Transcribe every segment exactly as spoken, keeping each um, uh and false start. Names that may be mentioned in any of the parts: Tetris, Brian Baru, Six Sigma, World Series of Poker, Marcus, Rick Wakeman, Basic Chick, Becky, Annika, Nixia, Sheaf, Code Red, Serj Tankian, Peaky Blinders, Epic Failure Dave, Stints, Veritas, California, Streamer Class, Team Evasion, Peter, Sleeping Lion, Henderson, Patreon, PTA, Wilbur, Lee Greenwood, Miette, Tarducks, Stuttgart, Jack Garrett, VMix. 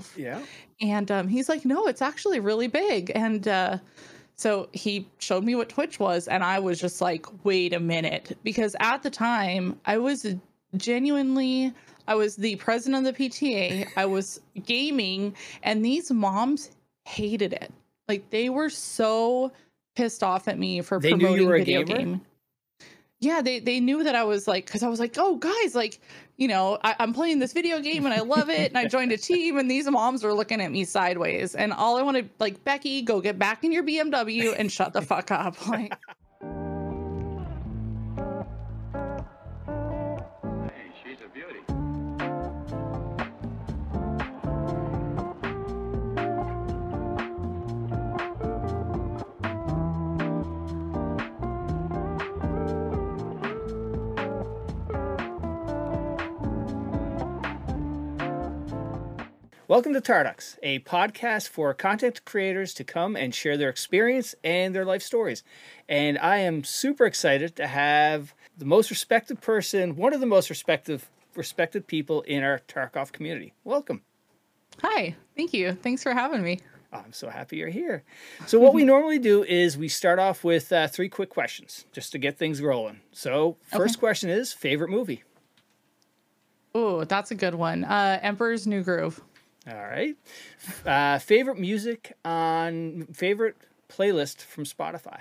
twelve. Yeah. And um, he's like, no, it's actually really big. And uh, so he showed me what Twitch was, and I was just like, wait a minute. Because at the time, I was genuinely, I was the president of the P T A. I was gaming, and these moms hated it. Like, they were so pissed off at me for they promoting knew you were a video gamer? game. Yeah, they, they knew that I was like, because I was like, oh, guys, like, you know, I, I'm playing this video game and I love it. And I joined a team and these moms were looking at me sideways. And all I wanted, like, Becky, go get back in your B M W and shut the fuck up. Like. Welcome to Tarducks, a podcast for content creators to come and share their experience and their life stories. And I am super excited to have the most respected person, one of the most respected, respected people in our Tarkov community. Welcome. Hi. Thank you. Thanks for having me. I'm so happy you're here. So what we normally do is we start off with uh, three quick questions just to get things rolling. So first okay. question is favorite movie? Oh, that's a good one. Uh, Emperor's New Groove. All right. Uh, favorite music on favorite playlist from Spotify?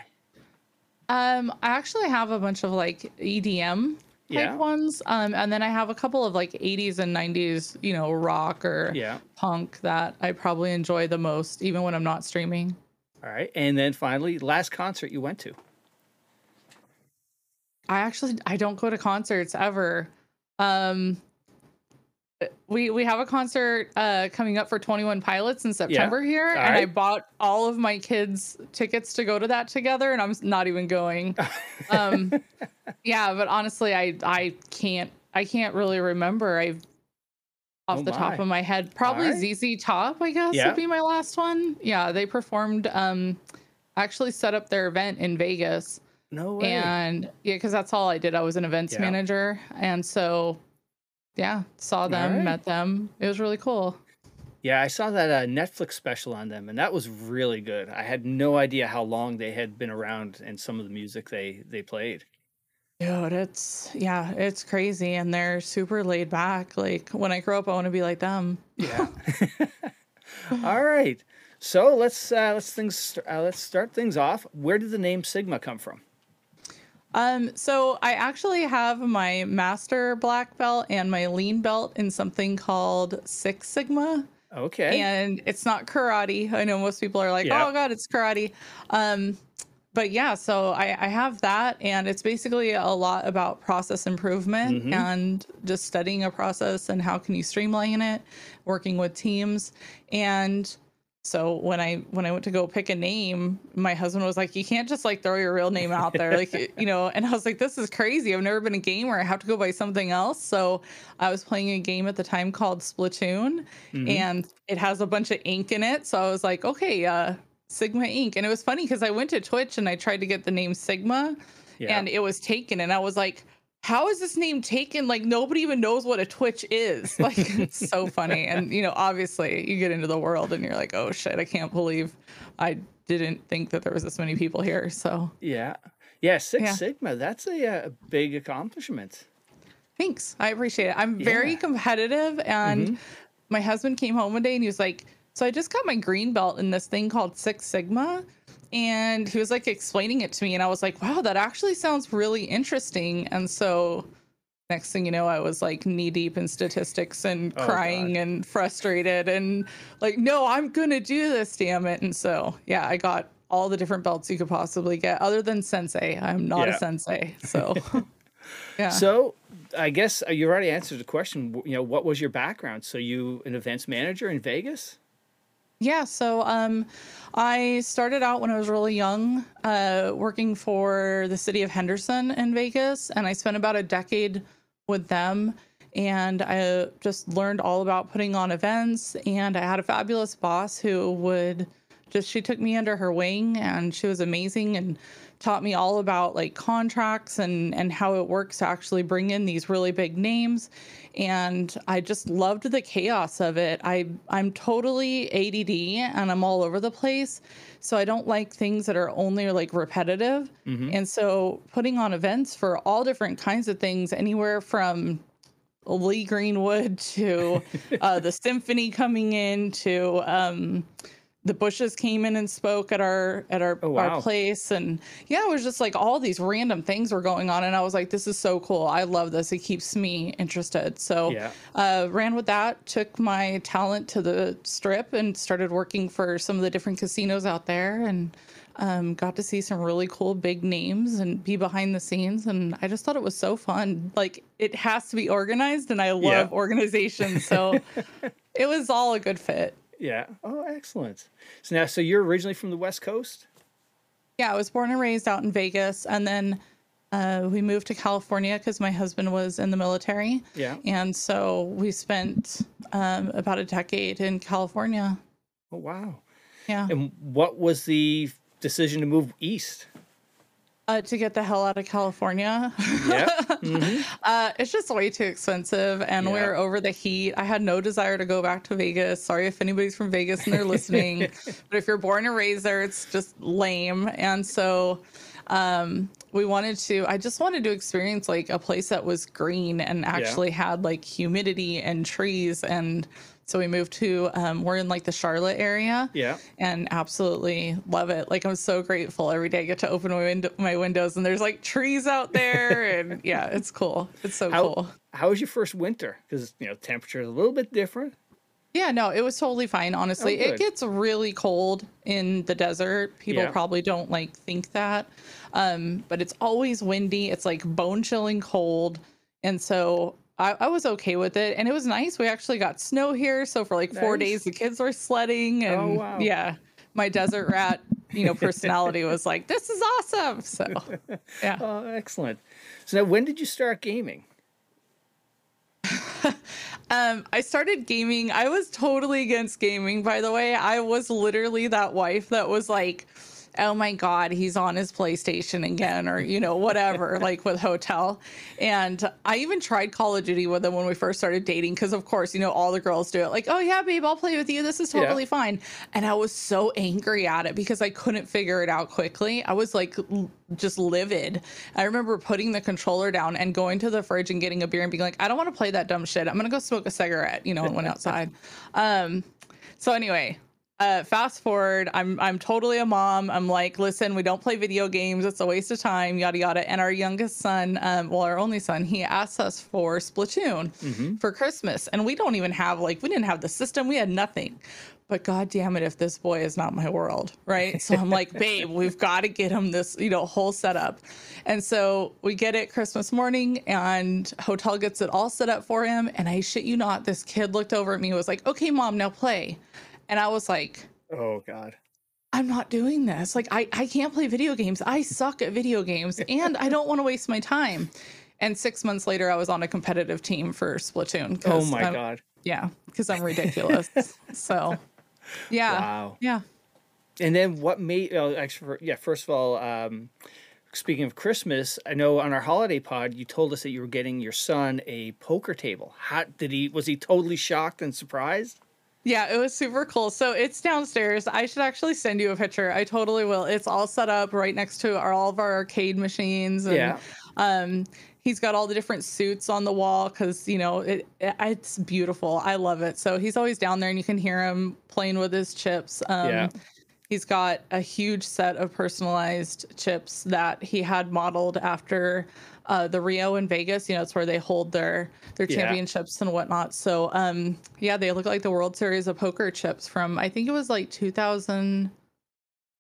Um, I actually have a bunch of like E D M type yeah. ones. Um, and then I have a couple of like eighties and nineties, you know, rock or yeah. punk that I probably enjoy the most, even when I'm not streaming. All right. And then finally, last concert you went to? I actually, I don't go to concerts ever. Um, We we have a concert uh, coming up for twenty-one Pilots in September yeah. here, all and right. I bought all of my kids tickets to go to that together, and I'm not even going. um, yeah, but honestly, I I can't I can't really remember. I off oh the my. top of my head, probably right. Z Z Top, I guess yeah. would be my last one. Yeah, they performed. Um, actually, set up their event in Vegas. No way. And yeah, because that's all I did. I was an events yeah. manager, and so. Yeah, saw them, right. met them. It was really cool. Yeah, I saw that uh, Netflix special on them, and that was really good. I had no idea how long they had been around and some of the music they, they played. Dude, it's, yeah, it's crazy, and they're super laid back. Like, when I grow up, I want to be like them. Yeah. All right. So let's, uh, let's, things, uh, let's start things off. Where did the name Sigma come from? Um, so I actually have my master black belt and my lean belt in something called Six Sigma. Okay. And it's not karate. I know most people are like, yeah. oh God, it's karate. Um, but yeah, so I, I have that, and it's basically a lot about process improvement mm-hmm. and just studying a process and how can you streamline it, working with teams. And so when I when I went to go pick a name, my husband was like, you can't just like throw your real name out there. Like, you know, and I was like, this is crazy. I've never been a gamer. I have to go by something else. So I was playing a game at the time called Splatoon mm-hmm. and it has a bunch of ink in it. So I was like, OK, uh, Sigma Inc. And it was funny because I went to Twitch and I tried to get the name Sigma yeah. and it was taken. And I was like, how is this name taken? Like, nobody even knows what a Twitch is. Like, it's so funny. And, you know, obviously you get into the world and you're like, oh, shit, I can't believe I didn't think that there was this many people here. So, yeah. Yeah. Six yeah. Sigma. That's a, a big accomplishment. Thanks. I appreciate it. I'm yeah. very competitive. And mm-hmm. my husband came home one day and he was like, so I just got my green belt in this thing called Six Sigma. And he was like explaining it to me, and I was like, wow, that actually sounds really interesting. And so next thing you know, I was like knee deep in statistics and oh, crying God. and frustrated and like, no, I'm going to do this, damn it. And so, yeah, I got all the different belts you could possibly get other than sensei. I'm not yeah. a sensei. So, yeah. So I guess you already answered the question, you know, what was your background? So you an events manager in Vegas? Yeah, so um, I started out when I was really young uh, working for the city of Henderson in Vegas, and I spent about a decade with them, and I just learned all about putting on events, and I had a fabulous boss who would just she took me under her wing, and she was amazing and taught me all about like contracts and and how it works to actually bring in these really big names. And I just loved the chaos of it. I I'm totally A D D and I'm all over the place, so I don't like things that are only like repetitive. Mm-hmm. And so putting on events for all different kinds of things, anywhere from Lee Greenwood to uh, the symphony coming in to um, the Bushes came in and spoke at our at our, oh, wow. our place. And yeah, it was just like all these random things were going on. And I was like, this is so cool. I love this. It keeps me interested. So yeah. uh, ran with that, took my talent to the strip and started working for some of the different casinos out there, and um, got to see some really cool big names and be behind the scenes. And I just thought it was so fun. Like, it has to be organized, and I love yeah. organization. So it was all a good fit. Yeah. Oh, excellent. So now, so you're originally from the West Coast? Yeah, I was born and raised out in Vegas, and then uh, we moved to California because my husband was in the military. Yeah. And so we spent um, about a decade in California. Oh, wow. Yeah. And what was the decision to move east? Uh, to get the hell out of California. Yeah. Mm-hmm. uh, it's just way too expensive, and yeah. we're over the heat. I had no desire to go back to Vegas. Sorry if anybody's from Vegas and they're listening, but if you're born and raised there, it's just lame. And so um, we wanted to, I just wanted to experience like a place that was green and actually yeah. had like humidity and trees. And so we moved to, um, we're in like the Charlotte area. Yeah. And absolutely love it. Like, I'm so grateful every day I get to open my, window, my windows and there's like trees out there. And yeah, it's cool. It's so how, cool. How was your first winter? Because, you know, temperature is a little bit different. Yeah, no, it was totally fine. Honestly, oh, it gets really cold in the desert. People yeah. probably don't like think that, um, but it's always windy. It's like bone chilling cold. And so I, I was okay with it, and it was nice. We actually got snow here, so for like nice. four days the kids were sledding, and oh, wow. yeah, my desert rat, you know, personality was like, this is awesome. So yeah. Oh, excellent. So now, when did you start gaming? um, I started gaming. I was totally against gaming, by the way. I was literally that wife that was like, oh my God, he's on his PlayStation again, or, you know, whatever, like with Hotel. And I even tried Call of Duty with him when we first started dating, because of course, you know, all the girls do it, like, oh yeah, babe, I'll play with you, this is totally yeah. fine. And I was so angry at it because I couldn't figure it out quickly. I was like l- just livid. I remember putting the controller down and going to the fridge and getting a beer and being like, I don't want to play that dumb shit, I'm going to go smoke a cigarette, you know, and went outside. Um, so anyway, Uh, fast forward, I'm I'm totally a mom. I'm like, listen, we don't play video games, it's a waste of time, yada yada. And our youngest son, um, well, our only son, he asked us for Splatoon mm-hmm. for Christmas, and we don't even have like we didn't have the system, we had nothing. But God damn it, if this boy is not my world, right? So I'm like, babe, we've got to get him this, you know, whole setup. And so we get it Christmas morning, and Hotel gets it all set up for him. And I shit you not, this kid looked over at me and was like, okay, mom, now play. And I was like, oh God, I'm not doing this. Like, I, I can't play video games. I suck at video games, and I don't want to waste my time. And six months later, I was on a competitive team for Splatoon. Oh my I'm, God. Yeah. Cause I'm ridiculous. So yeah. Wow. Yeah. And then what made, oh, actually, yeah, first of all, um, speaking of Christmas, I know on our holiday pod, you told us that you were getting your son a poker table. How did he, was he totally shocked and surprised? Yeah, it was super cool. So it's downstairs. I should actually send you a picture. I totally will. It's all set up right next to our, all of our arcade machines. And, yeah. Um, he's got all the different suits on the wall because, you know, it, it it's beautiful. I love it. So he's always down there, and you can hear him playing with his chips. Um, yeah. He's got a huge set of personalized chips that he had modeled after Uh, the Rio in Vegas, you know, it's where they hold their their yeah. championships and whatnot. So, um, yeah, they look like the World Series of Poker chips from, I think it was like two thousand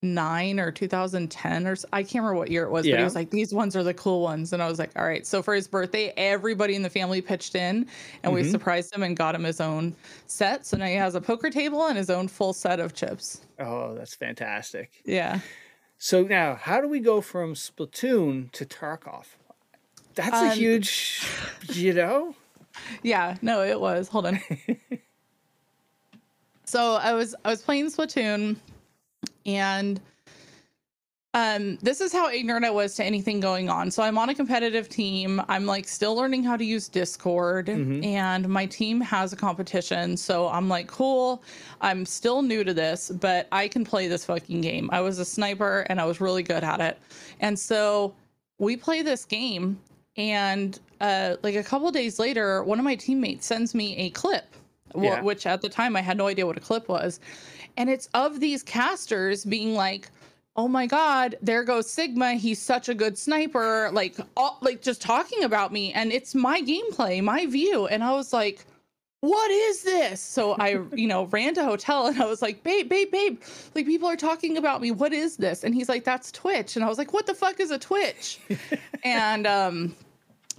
nine or two thousand ten, or I can't remember what year it was, yeah. but he was like, these ones are the cool ones. And I was like, all right. So for his birthday, everybody in the family pitched in, and mm-hmm. we surprised him and got him his own set. So now he has a poker table and his own full set of chips. Oh, that's fantastic. Yeah. So now, how do we go from Splatoon to Tarkov? That's a um, huge, you know? Yeah, no, it was. Hold on. So I was I was playing Splatoon, and um, this is how ignorant I was to anything going on. So I'm on a competitive team. I'm like still learning how to use Discord, mm-hmm. and my team has a competition. So I'm like, cool. I'm still new to this, but I can play this fucking game. I was a sniper and I was really good at it. And so we play this game, and uh, like a couple of days later, one of my teammates sends me a clip. Yeah. Which at the time I had no idea what a clip was. And it's of these casters being like, oh my God, there goes Sigma. He's such a good sniper. Like, all, like just talking about me. And it's my gameplay, my view. And I was like, what is this? So I, you know, ran to Hotel and I was like, babe, babe, babe. Like, people are talking about me. What is this? And he's like, that's Twitch. And I was like, what the fuck is a Twitch? And, um,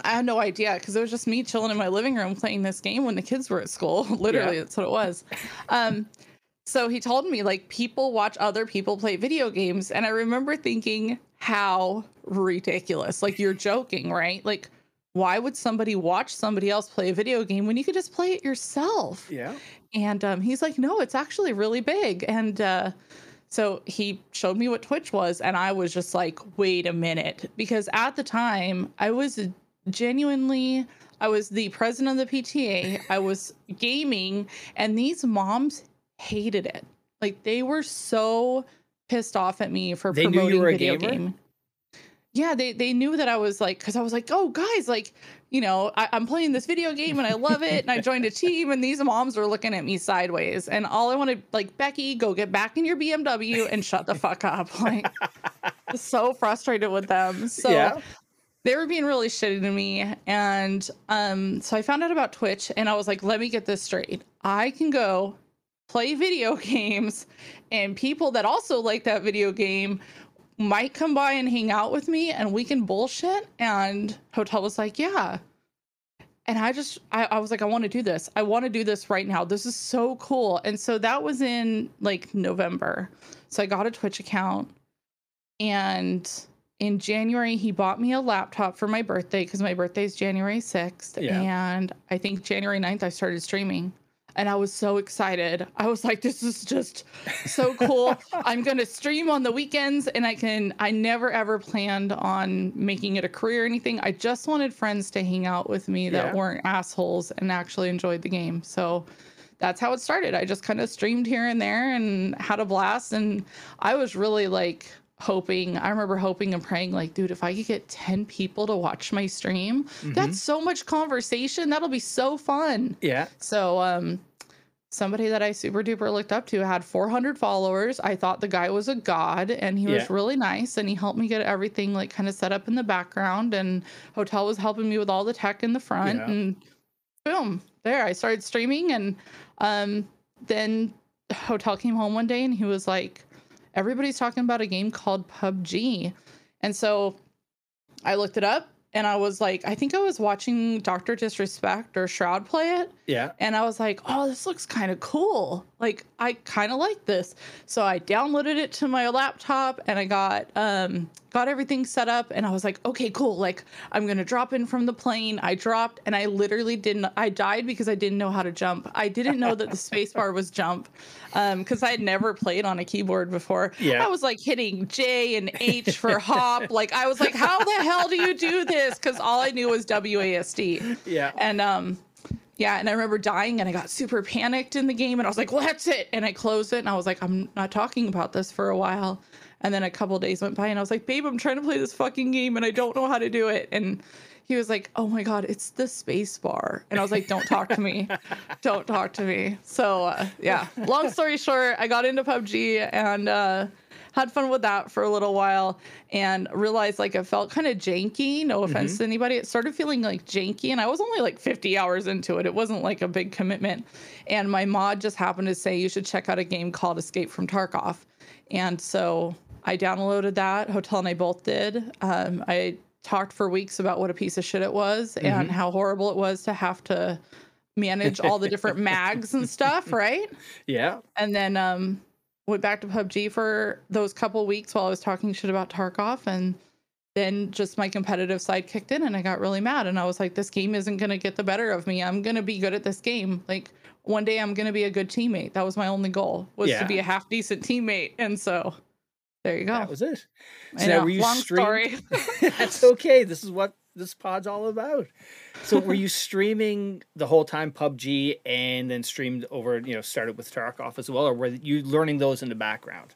I had no idea, because it was just me chilling in my living room playing this game when the kids were at school. Literally, yeah. That's what it was. Um, so he told me, like, people watch other people play video games. And I remember thinking, how ridiculous. Like, you're joking, right? Like, why would somebody watch somebody else play a video game when you could just play it yourself? Yeah. And um, he's like, no, it's actually really big. And uh, so he showed me what Twitch was. And I was just like, wait a minute. Because at the time, I was genuinely, I was the president of the P T A. I was gaming, and these moms hated it. Like, they were so pissed off at me for they promoting knew you were video a gamer? Game. Yeah, they they knew that I was like, because I was like, oh guys, like, you know, I, I'm playing this video game and I love it, and I joined a team, and these moms were looking at me sideways, and all I wanted, like, Becky, go get back in your B M W and shut the fuck up. Like, so frustrated with them. So. Yeah. They were being really shitty to me. And um, so I found out about Twitch, and I was like, let me get this straight. I can go play video games, and people that also like that video game might come by and hang out with me, and we can bullshit. And Hotel was like, yeah. And I just, I, I was like, I want to do this. I want to do this right now. This is so cool. And so that was in like November. So I got a Twitch account, and in January, he bought me a laptop for my birthday, because my birthday is January sixth. Yeah. And I think January ninth, I started streaming. And I was so excited. I was like, this is just so cool. I'm going to stream on the weekends. And I can, I never, ever planned on making it a career or anything. I just wanted friends to hang out with me that yeah. weren't assholes and actually enjoyed the game. So that's how it started. I just kind of streamed here and there and had a blast. And I was really like... hoping I remember hoping and praying, like, dude, if I could get ten people to watch my stream, mm-hmm. that's so much conversation, that'll be so fun. Yeah. So um somebody that I super duper looked up to had four hundred followers. I thought the guy was a god, and he yeah. was really nice, and he helped me get everything like kind of set up in the background, and Hotel was helping me with all the tech in the front. Yeah. And boom, there I started streaming. And um then Hotel came home one day and he was like, everybody's talking about a game called P U B G. And so I looked it up, and I was like, I think I was watching Doctor Disrespect or Shroud play it. Yeah. And I was like, oh, this looks kind of cool. Like, I kind of like this. So I downloaded it to my laptop, and I got um, got everything set up. And I was like, okay, cool. Like, I'm going to drop in from the plane. I dropped, and I literally didn't. I died because I didn't know how to jump. I didn't know that the space bar was jump, because um, I had never played on a keyboard before. Yeah. I was like hitting J and H for hop. Like, I was like, how the hell do you do this? Because all I knew was W A S D. Yeah. And um. Yeah, and I remember dying, and I got super panicked in the game, and I was like, well, that's it. And I closed it, and I was like, I'm not talking about this for a while. And then a couple of days went by, and I was like, babe, I'm trying to play this fucking game, and I don't know how to do it. And he was like, oh my God, it's the space bar. And I was like, don't talk to me. Don't talk to me. So, uh, yeah, long story short, I got into P U B G, and uh, had fun with that for a little while, and realized like it felt kind of janky. No offense mm-hmm. to anybody. It started feeling like janky, and I was only like fifty hours into it. It wasn't like a big commitment. And my mod just happened to say, you should check out a game called Escape from Tarkov. And so I downloaded that. Hotel and I both did. Um, I talked for weeks about what a piece of shit it was mm-hmm. and how horrible it was to have to manage all the different mags and stuff. Right. Yeah. And then, um, went back to P U B G for those couple weeks while I was talking shit about Tarkov, and then just my competitive side kicked in, and I got really mad, and I was like, this game isn't going to get the better of me. I'm going to be good at this game. Like, one day I'm going to be a good teammate. That was my only goal, was yeah. to be a half decent teammate. And so there you go. That was it. So now, were you long stream- story. That's okay. This is what this pod's all about. So were you streaming the whole time P U B G and then streamed over, you know, started with Tarkov as well, or were you learning those in the background?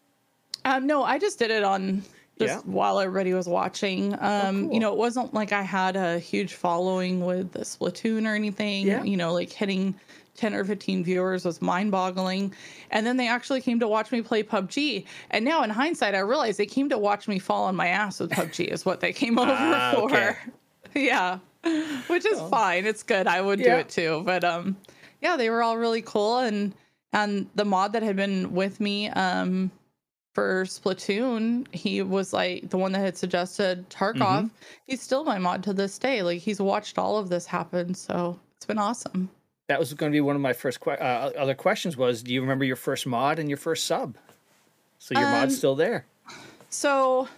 Um, no, I just did it on just yeah. while everybody was watching. Um, oh, cool. You know, it wasn't like I had a huge following with the Splatoon or anything, yeah. you know, like hitting ten or fifteen viewers was mind boggling. And then they actually came to watch me play P U B G. And now in hindsight, I realize they came to watch me fall on my ass with P U B G is what they came over uh, for. Okay. Yeah, which is oh. fine. It's good. I would yeah. do it too. But um, yeah, they were all really cool. And, and the mod that had been with me, um, for Splatoon, he was like the one that had suggested Tarkov. Mm-hmm. He's still my mod to this day. Like, he's watched all of this happen, so it's been awesome. That was going to be one of my first que- uh, other questions was, do you remember your first mod and your first sub? So your um, mod's still there. So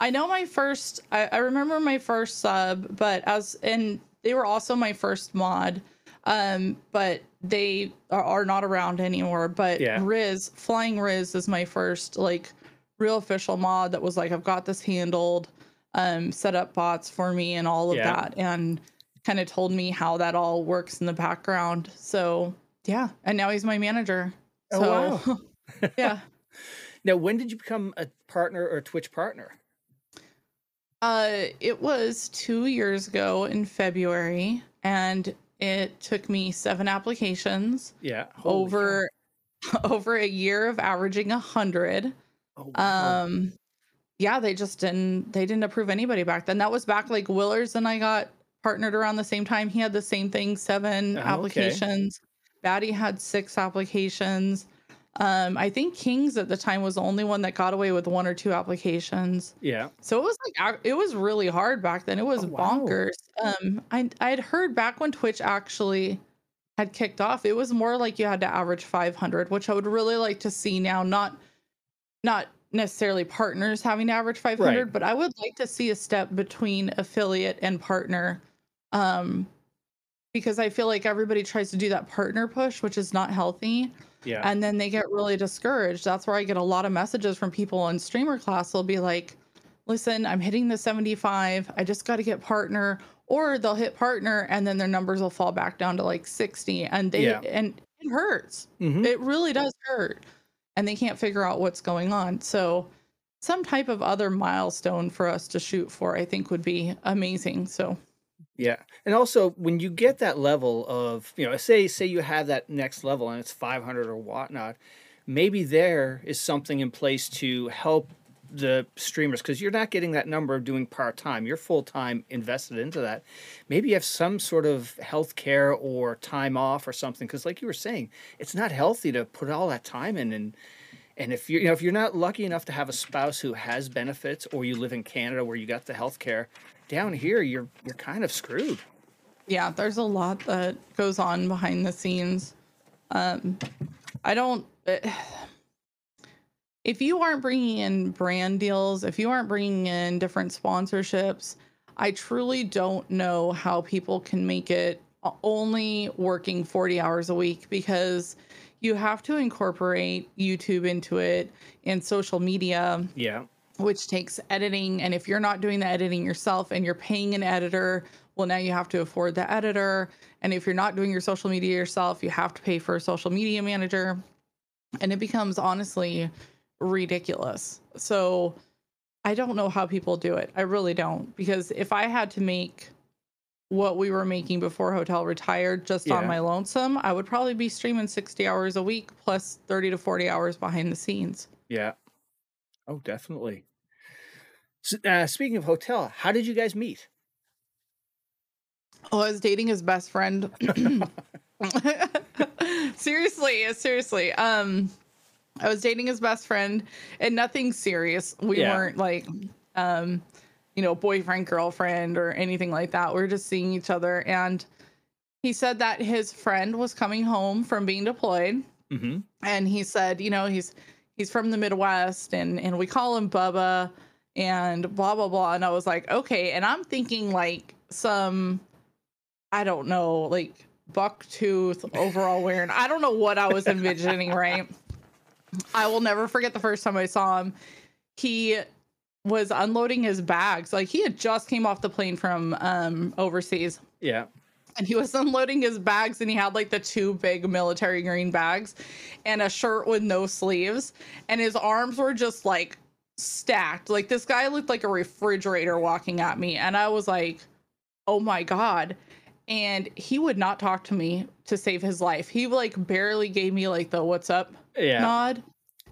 I know my first. I, I remember my first sub, but as and they were also my first mod. Um, but they are, are not around anymore, but yeah. Riz, Flying Riz is my first, like, real official mod that was like, I've got this handled, um, set up bots for me and all of yeah. that, and kind of told me how that all works in the background. So, yeah. And now he's my manager. Oh, so, wow. yeah. Now, when did you become a partner or Twitch partner? Uh, it was two years ago in February, and it took me seven applications. Yeah. Over God. over a year of averaging a hundred. Oh, wow. Um yeah, they just didn't they didn't approve anybody back then. That was back like Willers and I got partnered around the same time. He had the same thing, seven oh, applications. Okay. Baddie had six applications. Um, I think Kings at the time was the only one that got away with one or two applications. Yeah. So it was like, it was really hard back then. It was oh, wow. bonkers. Um, I I had heard back when Twitch actually had kicked off, it was more like you had to average five hundred, which I would really like to see now. Not, not necessarily partners having to average five hundred, right. but I would like to see a step between affiliate and partner. Um, because I feel like everybody tries to do that partner push, which is not healthy. Yeah. And then they get really discouraged. That's where I get a lot of messages from people on Streamer Class. They'll be like, listen, I'm hitting the seventy-five. I just got to get partner. Or they'll hit partner and then their numbers will fall back down to like sixty. And they yeah. and it hurts. Mm-hmm. It really does hurt. And they can't figure out what's going on. So some type of other milestone for us to shoot for, I think, would be amazing. So yeah. And also when you get that level of, you know, say, say you have that next level and it's five hundred or whatnot, maybe there is something in place to help the streamers, because you're not getting that number of doing part-time. You're full-time invested into that. Maybe you have some sort of health care or time off or something, because like you were saying, it's not healthy to put all that time in. And And if you're, you know, if you're not lucky enough to have a spouse who has benefits, or you live in Canada where you got the health care, down here you're you're kind of screwed. Yeah, there's a lot that goes on behind the scenes. Um, I don't. If you aren't bringing in brand deals, if you aren't bringing in different sponsorships, I truly don't know how people can make it only working forty hours a week, because you have to incorporate YouTube into it and social media, yeah, which takes editing. And if you're not doing the editing yourself and you're paying an editor, well, now you have to afford the editor. And if you're not doing your social media yourself, you have to pay for a social media manager. And it becomes honestly ridiculous. So I don't know how people do it. I really don't. Because if I had to make what we were making before Hotel retired just yeah. on my lonesome, I would probably be streaming sixty hours a week plus thirty to forty hours behind the scenes. Yeah. Oh, definitely. So, uh, speaking of Hotel, how did you guys meet? Oh, I was dating his best friend. seriously, seriously. Um, I was dating his best friend, and nothing serious. We yeah. weren't like, um, you know, boyfriend, girlfriend, or anything like that. We were just seeing each other. And he said that his friend was coming home from being deployed. Mm-hmm. And he said, you know, he's, he's from the Midwest, and, and we call him Bubba and blah, blah, blah. And I was like, okay. And I'm thinking like some, I don't know, like bucktooth overall wearing. I don't know what I was envisioning, right? I will never forget the first time I saw him. He was unloading his bags. Like, he had just came off the plane from um, overseas. Yeah. And he was unloading his bags, and he had like the two big military green bags and a shirt with no sleeves. And his arms were just like stacked. Like, this guy looked like a refrigerator walking at me. And I was like, oh my God. And he would not talk to me to save his life. He like barely gave me like the what's up yeah. nod.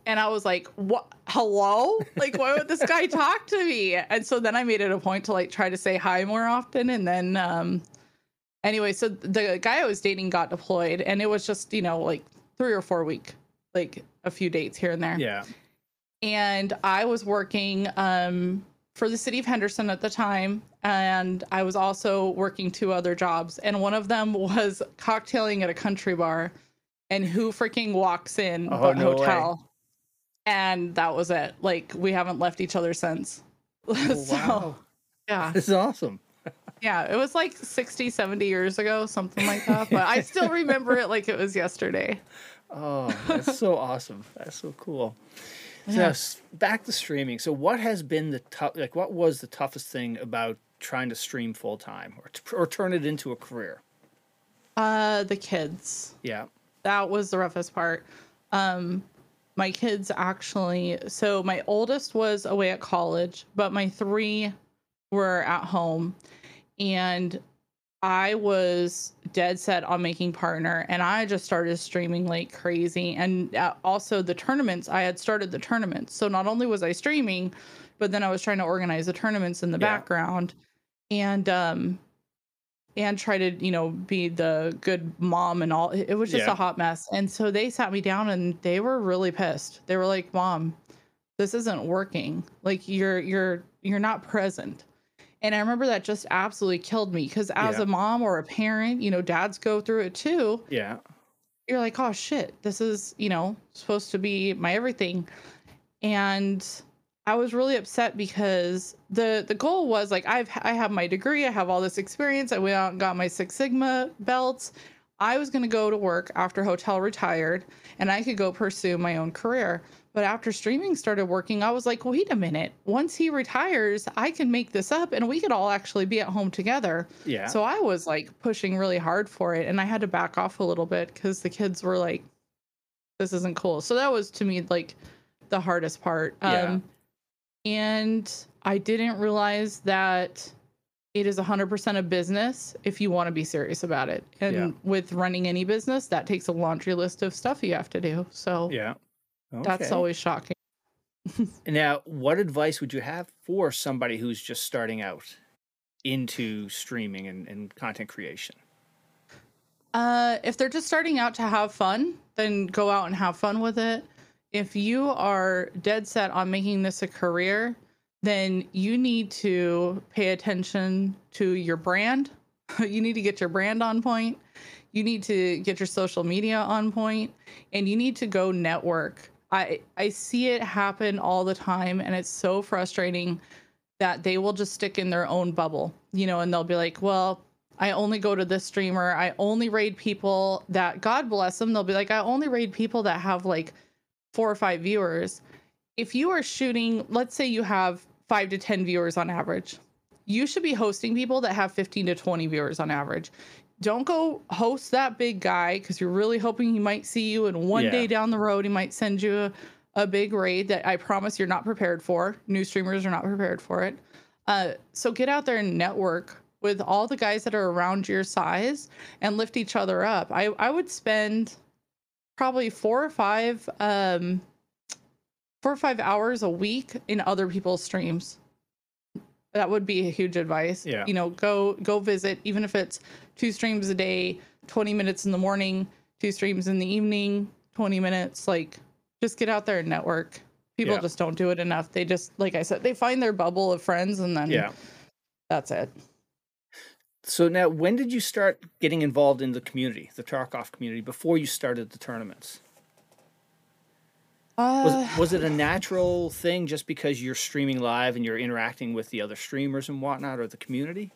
And I was like, what? Hello? Like, why would this guy talk to me? And so then I made it a point to like try to say hi more often. And then, um, anyway, so the guy I was dating got deployed, and it was just, you know, like three or four week, like a few dates here and there. Yeah. And I was working, um, for the city of Henderson at the time. And I was also working two other jobs. And one of them was cocktailing at a country bar. And who freaking walks in oh, but no Hotel? Way. And that was it. Like, we haven't left each other since. Oh, so, wow. Yeah. This is awesome. Yeah. It was like sixty, seventy years ago, something like that. But I still remember it like it was yesterday. Oh, that's so awesome. That's so cool. Yeah. So back to streaming. So what has been the tough, like what was the toughest thing about trying to stream full time or, t- or turn it into a career? Uh, the kids. Yeah. That was the roughest part. Um, My kids actually, so my oldest was away at college, but my three were at home, and I was dead set on making partner, and I just started streaming like crazy. And uh, also the tournaments, I had started the tournaments. So not only was I streaming, but then I was trying to organize the tournaments in the yeah. background and, um, and try to, you know, be the good mom and all. It was just yeah. a hot mess. And so they sat me down and they were really pissed. They were like, Mom, this isn't working. Like, you're you're you're not present. And I remember that just absolutely killed me, because as yeah. a mom or a parent, you know, dads go through it too. Yeah. You're like, oh shit, this is, you know, supposed to be my everything. And I was really upset, because the, the goal was like, I've, I have my degree. I have all this experience. I went out and got my Six Sigma belts. I was going to go to work after Hotel retired, and I could go pursue my own career. But after streaming started working, I was like, wait a minute, once he retires, I can make this up and we could all actually be at home together. Yeah. So I was like pushing really hard for it. And I had to back off a little bit, because the kids were like, this isn't cool. So that was to me like the hardest part. Yeah. Um, And I didn't realize that it is one hundred percent a business if you want to be serious about it. And yeah. with running any business, that takes a laundry list of stuff you have to do. So yeah, okay. That's always shocking. Now, what advice would you have for somebody who's just starting out into streaming and, and content creation? Uh, if they're just starting out to have fun, then go out and have fun with it. If you are dead set on making this a career, then you need to pay attention to your brand. You need to get your brand on point. You need to get your social media on point, and you need to go network. I, I see it happen all the time, and it's so frustrating that they will just stick in their own bubble, you know, and they'll be like, well, I only go to this streamer. I only raid people that, God bless them. They'll be like, I only raid people that have like four or five viewers. If you are shooting, let's say you have five to ten viewers on average, you should be hosting people that have fifteen to twenty viewers on average. Don't go host that big guy, because you're really hoping he might see you, and one yeah. day down the road, he might send you a, a big raid that I promise you're not prepared for. New streamers are not prepared for it. Uh, so get out there and network with all the guys that are around your size and lift each other up. I, I would spend probably four or five, um, four or five hours a week in other people's streams. That would be a huge advice. Yeah. You know, go, go visit, even if it's two streams a day, twenty minutes in the morning, two streams in the evening, twenty minutes, like just get out there and network. People yeah. just don't do it enough. They just, like I said, they find their bubble of friends, and then yeah. that's it. So now, when did you start getting involved in the community, the Tarkov community, before you started the tournaments? Uh, was, was it a natural thing just because you're streaming live and you're interacting with the other streamers and whatnot, or the community?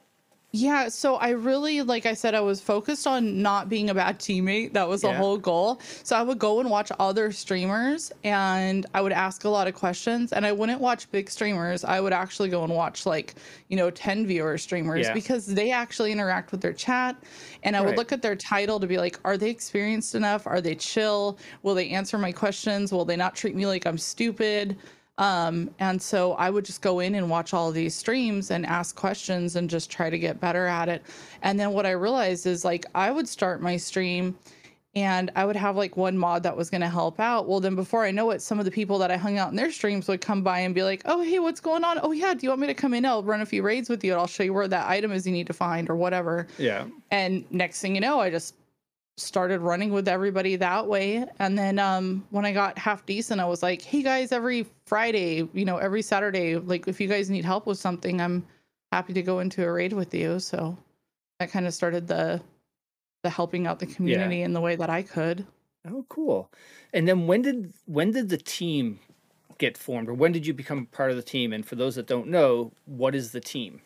Yeah, so I really, like I said, I was focused on not being a bad teammate. That was the yeah. whole goal. So I would go and watch other streamers, and I would ask a lot of questions, and I wouldn't watch big streamers. I would actually go and watch, like, you know, ten viewer streamers yeah. because they actually interact with their chat, and I right. would look at their title to be like, are they experienced enough? Are they chill? Will they answer my questions? Will they not treat me like I'm stupid? Um, and so I would just go in and watch all of these streams and ask questions and just try to get better at it. And then what I realized is, like, I would start my stream and I would have like one mod that was going to help out. Well, then before I know it, some of the people that I hung out in their streams would come by and be like, oh, hey, what's going on? Oh yeah. Do you want me to come in? I'll run a few raids with you, and I'll show you where that item is you need to find or whatever. Yeah. And next thing you know, I just started running with everybody that way. And then um when I got half decent, I was like, hey guys, every Friday, you know, every Saturday, like, if you guys need help with something, I'm happy to go into a raid with you. So that kind of started the the helping out the community yeah. in the way that I could. Oh, cool. And then when did when did the team get formed, or when did you become part of the team? And for those that don't know, what is the team?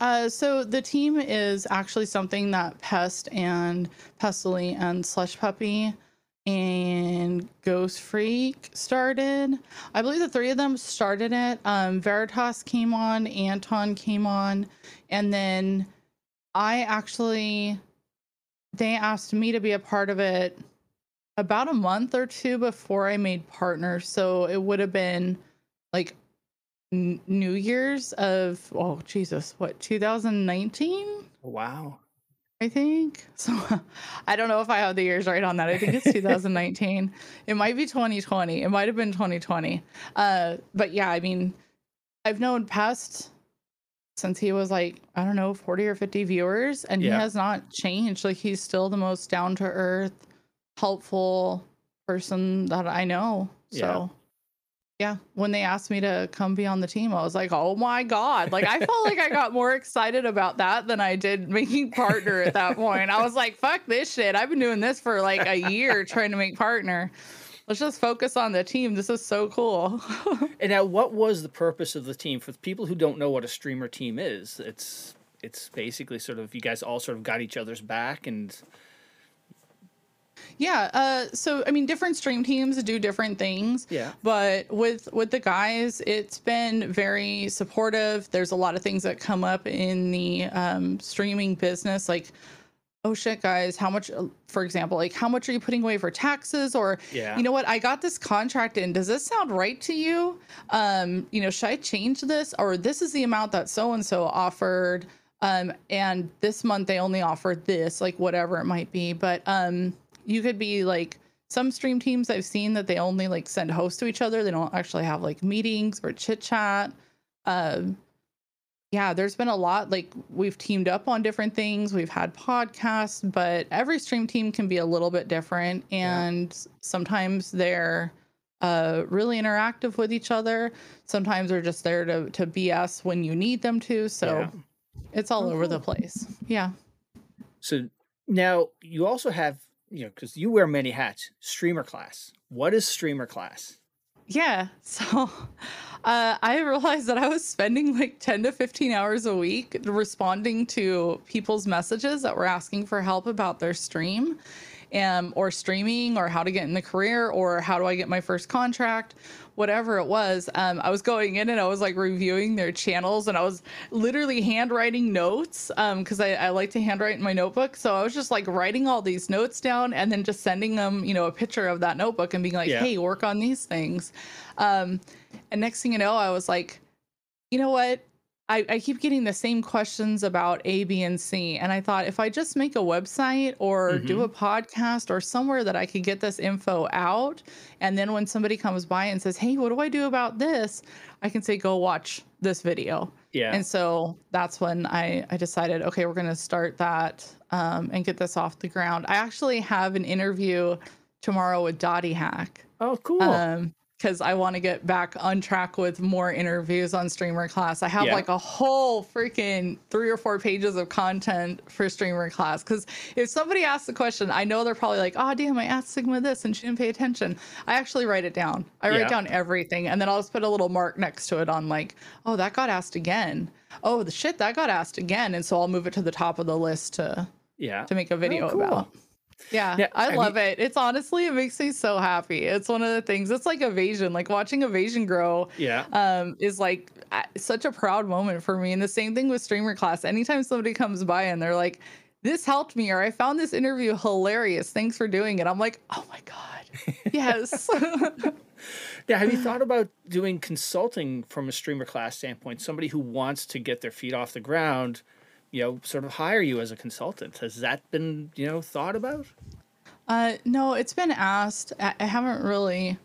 Uh, so the team is actually something that Pest and Pestily and Slush Puppy and Ghost Freak started. I believe the three of them started it. Um, Veritas came on, Anton came on, and then I actually, they asked me to be a part of it about a month or two before I made partner. So it would have been like New Year's of, oh Jesus, what, two thousand nineteen? Wow. I think so. I don't know if I have the years right on that. I think it's two thousand nineteen. It might be twenty twenty. It might have been twenty twenty. Uh, but yeah, I mean, I've known Pest since he was like, I don't know, forty or fifty viewers, and yeah. he has not changed. Like, he's still the most down to earth, helpful person that I know. So. Yeah. Yeah, when they asked me to come be on the team, I was like, oh my God. Like, I felt like I got more excited about that than I did making partner at that point. I was like, fuck this shit. I've been doing this for like a year trying to make partner. Let's just focus on the team. This is so cool. And now, what was the purpose of the team? For people who don't know what a streamer team is, it's it's basically sort of, you guys all sort of got each other's back and... Yeah. Uh, so, I mean, different stream teams do different things. Yeah. But with with the guys, it's been very supportive. There's a lot of things that come up in the um, streaming business, like, oh shit, guys, how much, for example, like, how much are you putting away for taxes? Or, yeah. you know what, I got this contract in. Does this sound right to you? Um, you know, should I change this? Or this is the amount that so-and-so offered. Um, and this month they only offered this, like, whatever it might be. But, um, you could be like, some stream teams I've seen that they only like send hosts to each other. They don't actually have like meetings or chit chat. Um, yeah, there's been a lot, like, we've teamed up on different things. We've had podcasts, but every stream team can be a little bit different. And yeah. sometimes they're uh, really interactive with each other. Sometimes they're just there to, to B S when you need them to. So yeah. it's all oh, over cool. the place. Yeah. So now you also have, you know, because you wear many hats, Streamer Class. What is Streamer Class? Yeah, so uh, I realized that I was spending like ten to fifteen hours a week responding to people's messages that were asking for help about their stream, um, or streaming, or how to get in the career, or how do I get my first contract, whatever it was. Um, I was going in and I was like reviewing their channels, and I was literally handwriting notes because um, I, I like to handwrite in my notebook. So I was just like writing all these notes down and then just sending them, you know, a picture of that notebook and being like, yeah. hey, work on these things. Um, and next thing you know, I was like, you know what? I, I keep getting the same questions about A, B, and C. And I thought, if I just make a website or mm-hmm. do a podcast or somewhere that I could get this info out, and then when somebody comes by and says, hey, what do I do about this? I can say, go watch this video. Yeah. And so that's when I, I decided, okay, we're going to start that um, and get this off the ground. I actually have an interview tomorrow with Dottie Hack. Oh, cool. Um, because I want to get back on track with more interviews on Streamer Class. I have yeah. like a whole freaking three or four pages of content for Streamer Class, because if somebody asks a question, I know they're probably like, oh damn, I asked Sigma this and she didn't pay attention. I actually write it down. I write yeah. down everything, and then I'll just put a little mark next to it on like, oh, that got asked again. Oh, the shit that got asked again. And so I'll move it to the top of the list to yeah to make a video oh, cool. about. Yeah, yeah, I, I love mean, it. It's honestly, it makes me so happy. It's one of the things. It's like Evasion, like watching Evasion grow. Yeah, um, is like uh, such a proud moment for me. And the same thing with Streamer Class. Anytime somebody comes by and they're like, "This helped me," or "I found this interview hilarious. Thanks for doing it." I'm like, "Oh my god, yes." Yeah, have you thought about doing consulting from a Streamer Class standpoint? Somebody who wants to get their feet off the ground, you know, sort of hire you as a consultant. Has that been, you know, thought about? Uh, no, it's been asked. I haven't really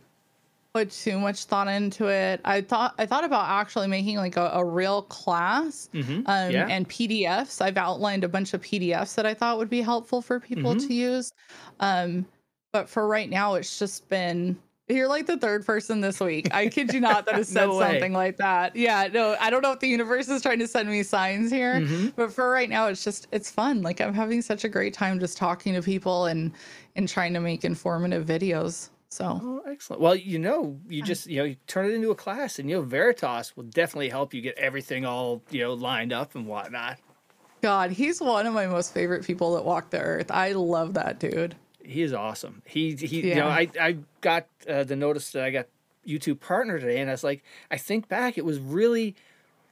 put too much thought into it. I thought I thought about actually making like a, a real class mm-hmm. um, yeah. and P D Fs. I've outlined a bunch of P D Fs that I thought would be helpful for people mm-hmm. to use. Um, but for right now, it's just been... You're like the third person this week. I kid you not that has said no something like that. Yeah, no, I don't know if the universe is trying to send me signs here, mm-hmm. but for right now, it's just, it's fun. Like I'm having such a great time just talking to people and, and trying to make informative videos. So oh, excellent. Well, you know, you just, you know, you turn it into a class, and you know, Veritas will definitely help you get everything all, you know, lined up and whatnot. God, he's one of my most favorite people that walk the earth. I love that dude. He is awesome. He, he yeah. you know, I, I got uh, the notice that I got YouTube partner today, and I was like, I think back, it was really,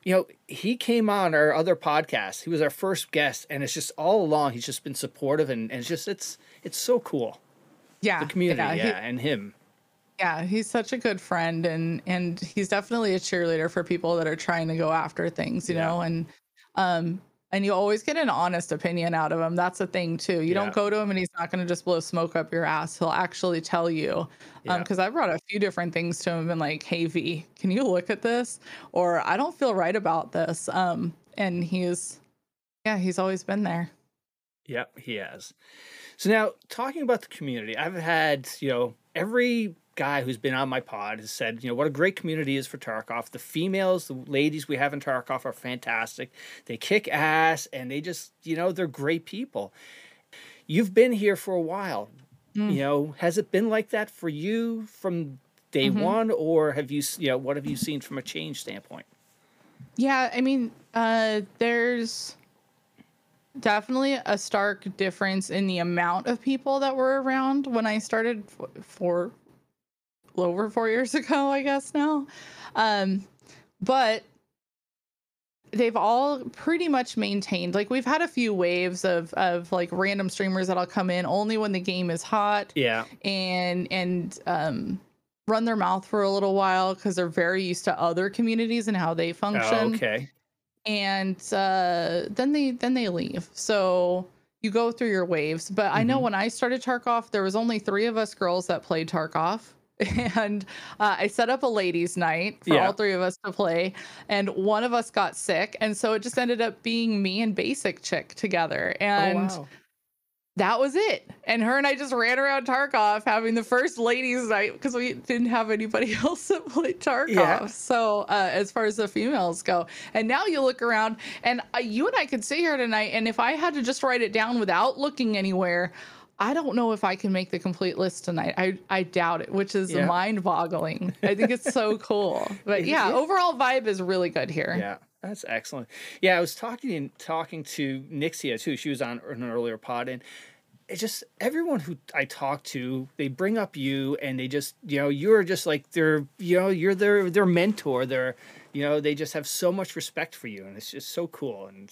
you know, he came on our other podcast. He was our first guest, and it's just all along, he's just been supportive, and, and it's just, it's, it's so cool. Yeah. The community, yeah, yeah he, and him. Yeah, he's such a good friend, and, and he's definitely a cheerleader for people that are trying to go after things, you yeah. know, and, um, and you always get an honest opinion out of him. That's a thing, too. You yeah. don't go to him and he's not going to just blow smoke up your ass. He'll actually tell you. Because yeah. um, I brought a few different things to him and been like, hey, V, can you look at this? Or I don't feel right about this. Um, and he's, yeah, he's always been there. Yep, he has. So now, talking about the community, I've had, you know, every guy who's been on my pod has said, you know, what a great community is for Tarkov. The females, the ladies we have in Tarkov are fantastic. They kick ass, and they just, you know, they're great people. You've been here for a while. Mm. You know, has it been like that for you from day mm-hmm. one, or have you, you know, what have you seen from a change standpoint? Yeah, I mean, uh, there's definitely a stark difference in the amount of people that were around when I started f- for... over four years ago, I guess now. Um, but they've all pretty much maintained, like we've had a few waves of, of like random streamers that'll come in only when the game is hot. Yeah. And, and, um, run their mouth for a little while, 'cause they're very used to other communities and how they function. Oh, okay. And, uh, then they, then they leave. So you go through your waves, but mm-hmm. I know when I started Tarkov, there was only three of us girls that played Tarkov. And uh, I set up a ladies' night for yeah. all three of us to play, and one of us got sick, and so it just ended up being me and Basic Chick together, and oh, wow. that was it. And her and I just ran around Tarkov having the first ladies' night because we didn't have anybody else that played Tarkov. Yeah. So uh, as far as the females go, and now you look around, and uh, you and I could sit here tonight, and if I had to just write it down without looking anywhere, I don't know if I can make the complete list tonight. I, I doubt it, which is yeah. mind-boggling. I think it's so cool. But yeah, yeah, overall vibe is really good here. Yeah, that's excellent. Yeah, I was talking talking to Nixia too. She was on an earlier pod, and it's just everyone who I talk to, they bring up you, and they just, you know, you're just like they're, you know, you're their their mentor. They're, you know, they just have so much respect for you, and it's just so cool. And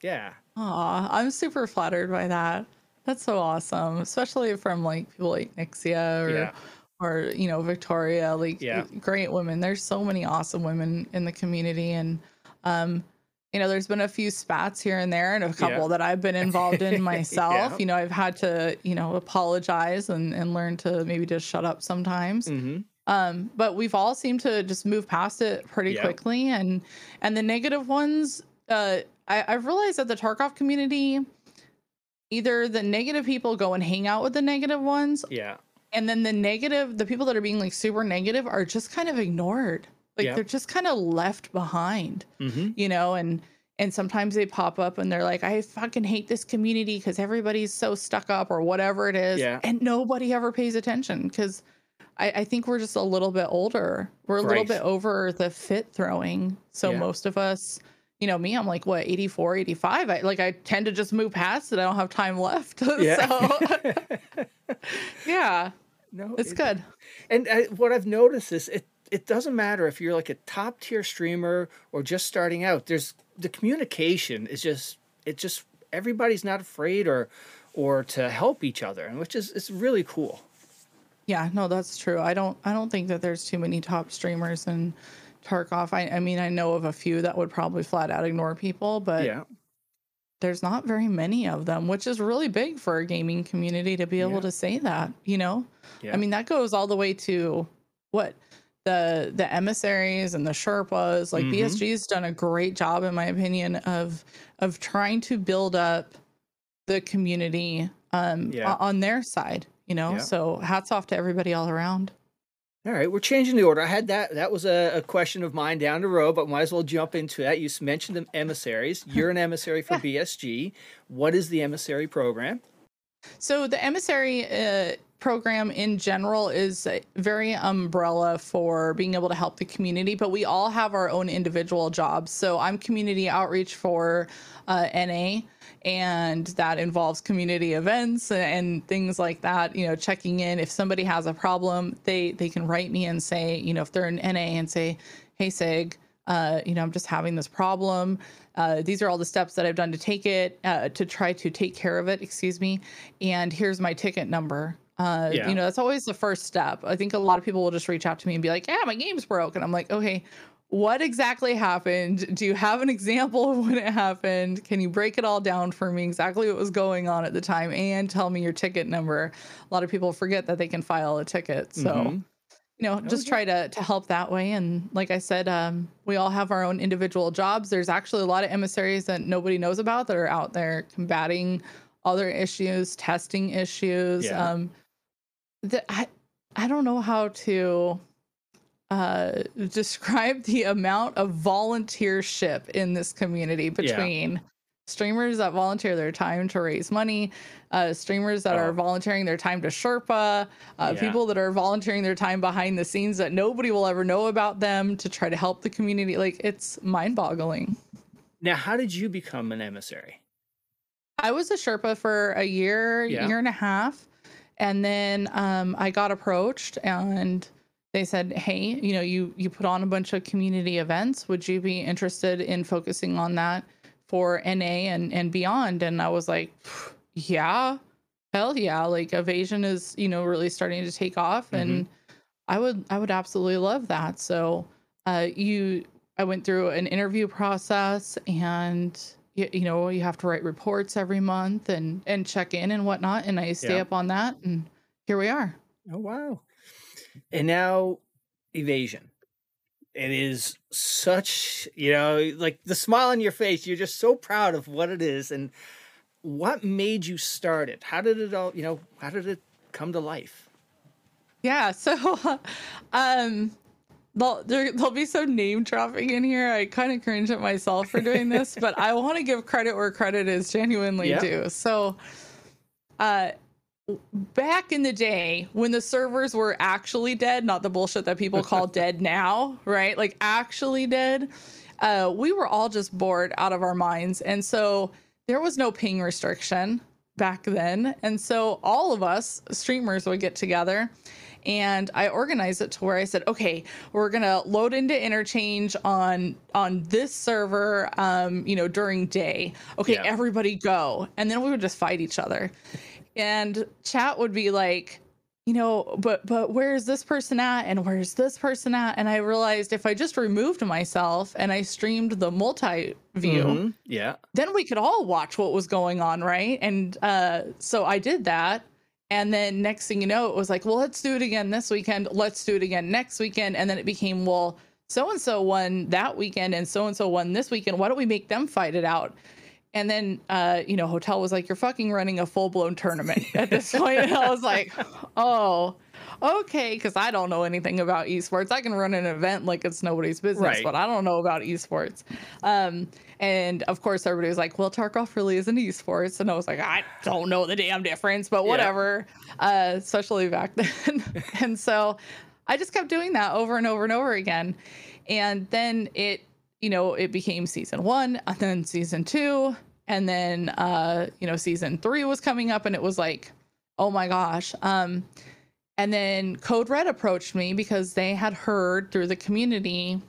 yeah. Aw, I'm super flattered by that. That's so awesome, especially from like people like Nixia or, yeah. or you know, Victoria, like yeah. great women. There's so many awesome women in the community, and um, you know, there's been a few spats here and there, and a couple yeah. that I've been involved in myself. yeah. You know, I've had to, you know, apologize and and learn to maybe just shut up sometimes. Mm-hmm. Um, but we've all seemed to just move past it pretty yeah. quickly, and and the negative ones, uh, I, I've realized that the Tarkov community, either the negative people go and hang out with the negative ones, yeah, And then the negative, the people that are being like super negative are just kind of ignored. Like yeah. they're just kind of left behind, mm-hmm. you know, and and sometimes they pop up and they're like, I fucking hate this community because everybody's so stuck up or whatever it is. Yeah. And nobody ever pays attention because I, I think we're just a little bit older. We're a right. little bit over the fit throwing. So yeah. most of us, you know, me, I'm like, what, eighty-four, eighty-five? I, like I tend to just move past it. I don't have time left. Yeah. So, yeah, no, it's it, good. And I, what I've noticed is it, it doesn't matter if you're like a top tier streamer or just starting out. There's the communication is just, it just, everybody's not afraid or, or to help each other, and which is, it's really cool. Yeah, no, that's true. I don't, I don't think that there's too many top streamers in Tarkov. I, I mean, I know of a few that would probably flat out ignore people, but yeah. there's not very many of them, which is really big for a gaming community to be able yeah. to say that, you know, yeah. I mean, that goes all the way to what, the the emissaries and the Sherpas, like mm-hmm. B S G's done a great job, in my opinion, of of trying to build up the community um yeah. on their side, you know. Yeah. So hats off to everybody all around. All right, we're changing the order. I had that that was a, a question of mine down the road, but might as well jump into that. You mentioned the emissaries. You're an emissary for yeah. B S G. What is the emissary program? So the emissary uh, program in general is very umbrella for being able to help the community, but we all have our own individual jobs. So I'm community outreach for uh, N A, and that involves community events and things like that, you know, checking in. If somebody has a problem, they, they can write me and say, you know, if they're in N A and say, hey, Sig, uh, you know, I'm just having this problem. Uh, these are all the steps that I've done to take it, uh, to try to take care of it, excuse me. And here's my ticket number. Uh, yeah. You know, that's always the first step. I think a lot of people will just reach out to me and be like, yeah, my game's broke. And I'm like, okay, what exactly happened? Do you have an example of when it happened? Can you break it all down for me, exactly what was going on at the time, and tell me your ticket number? A lot of people forget that they can file a ticket. So, mm-hmm. you know, just okay. try to, to help that way. And like I said, um, we all have our own individual jobs. There's actually a lot of emissaries that nobody knows about that are out there combating other issues, testing issues. Yeah. Um, that I, I don't know how to uh, describe the amount of volunteership in this community between yeah. streamers that volunteer their time to raise money, uh, streamers that oh. are volunteering their time to Sherpa, uh, yeah. people that are volunteering their time behind the scenes that nobody will ever know about them to try to help the community. Like, it's mind boggling. Now, how did you become an emissary? I was a Sherpa for a year, yeah. year and a half. And then um, I got approached and they said, hey, you know, you, you put on a bunch of community events. Would you be interested in focusing on that for N A and, and beyond? And I was like, yeah, hell yeah. Like, evasion is, you know, really starting to take off. Mm-hmm. And I would, I would absolutely love that. So uh, you, I went through an interview process, and You, you know, you have to write reports every month and, and check in and whatnot. And I stay yeah. up on that, and here we are. Oh, wow. And now evasion. It is such, you know, like the smile on your face, you're just so proud of what it is. And what made you start it? How did it all, you know, how did it come to life? Yeah. So, um, They'll, they'll be so name dropping in here. I kind of cringe at myself for doing this, but I want to give credit where credit is genuinely yeah. due. So uh, back in the day when the servers were actually dead, not the bullshit that people call dead now, right? Like actually dead. Uh, we were all just bored out of our minds. And so there was no ping restriction back then. And so all of us streamers would get together, and I organized it to where I said, okay, we're going to load into interchange on on this server, um, you know, during day. Okay, yeah. everybody go. And then we would just fight each other. And chat would be like, you know, but but where is this person at? And where's this person at? And I realized if I just removed myself and I streamed the multi view, mm-hmm. yeah, then we could all watch what was going on. Right. And uh, so I did that. And then next thing you know, it was like, well, let's do it again this weekend. Let's do it again next weekend. And then it became, well, so-and-so won that weekend and so-and-so won this weekend. Why don't we make them fight it out? And then, uh, you know, Hotel was like, you're fucking running a full blown tournament at this point. And I was like, oh, okay, because I don't know anything about esports. I can run an event like it's nobody's business, right. but I don't know about esports. Um, and of course, everybody was like, well, Tarkov really isn't esports. And I was like, I don't know the damn difference, but whatever, yeah. uh, especially back then. And so I just kept doing that over and over and over again. And then it, you know, it became season one, and then season two, and then, uh, you know, season three was coming up, and it was like, oh my gosh. Um, and then Code Red approached me because they had heard through the community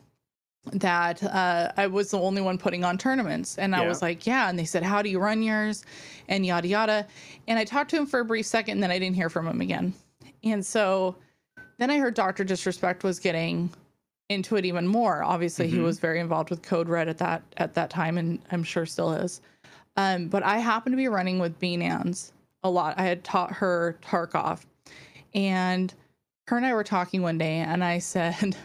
that uh, I was the only one putting on tournaments. And yeah. I was like, yeah. And they said, how do you run yours? And yada, yada. And I talked to him for a brief second, and then I didn't hear from him again. And so then I heard Doctor Disrespect was getting into it even more. Obviously, mm-hmm. he was very involved with Code Red at that at that time, and I'm sure still is. Um, but I happened to be running with B Nans a lot. I had taught her Tarkov, and her and I were talking one day, and I said,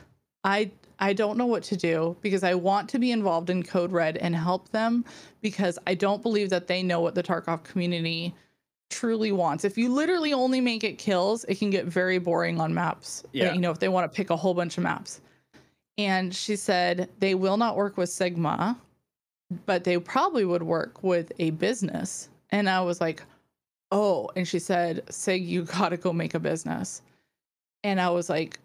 I I don't know what to do, because I want to be involved in Code Red and help them, because I don't believe that they know what the Tarkov community truly wants. If you literally only make it kills, it can get very boring on maps. Yeah. You know, if they want to pick a whole bunch of maps. And she said, they will not work with Sigma, but they probably would work with a business. And I was like, oh. And she said, Sig, you gotta go make a business. And I was like,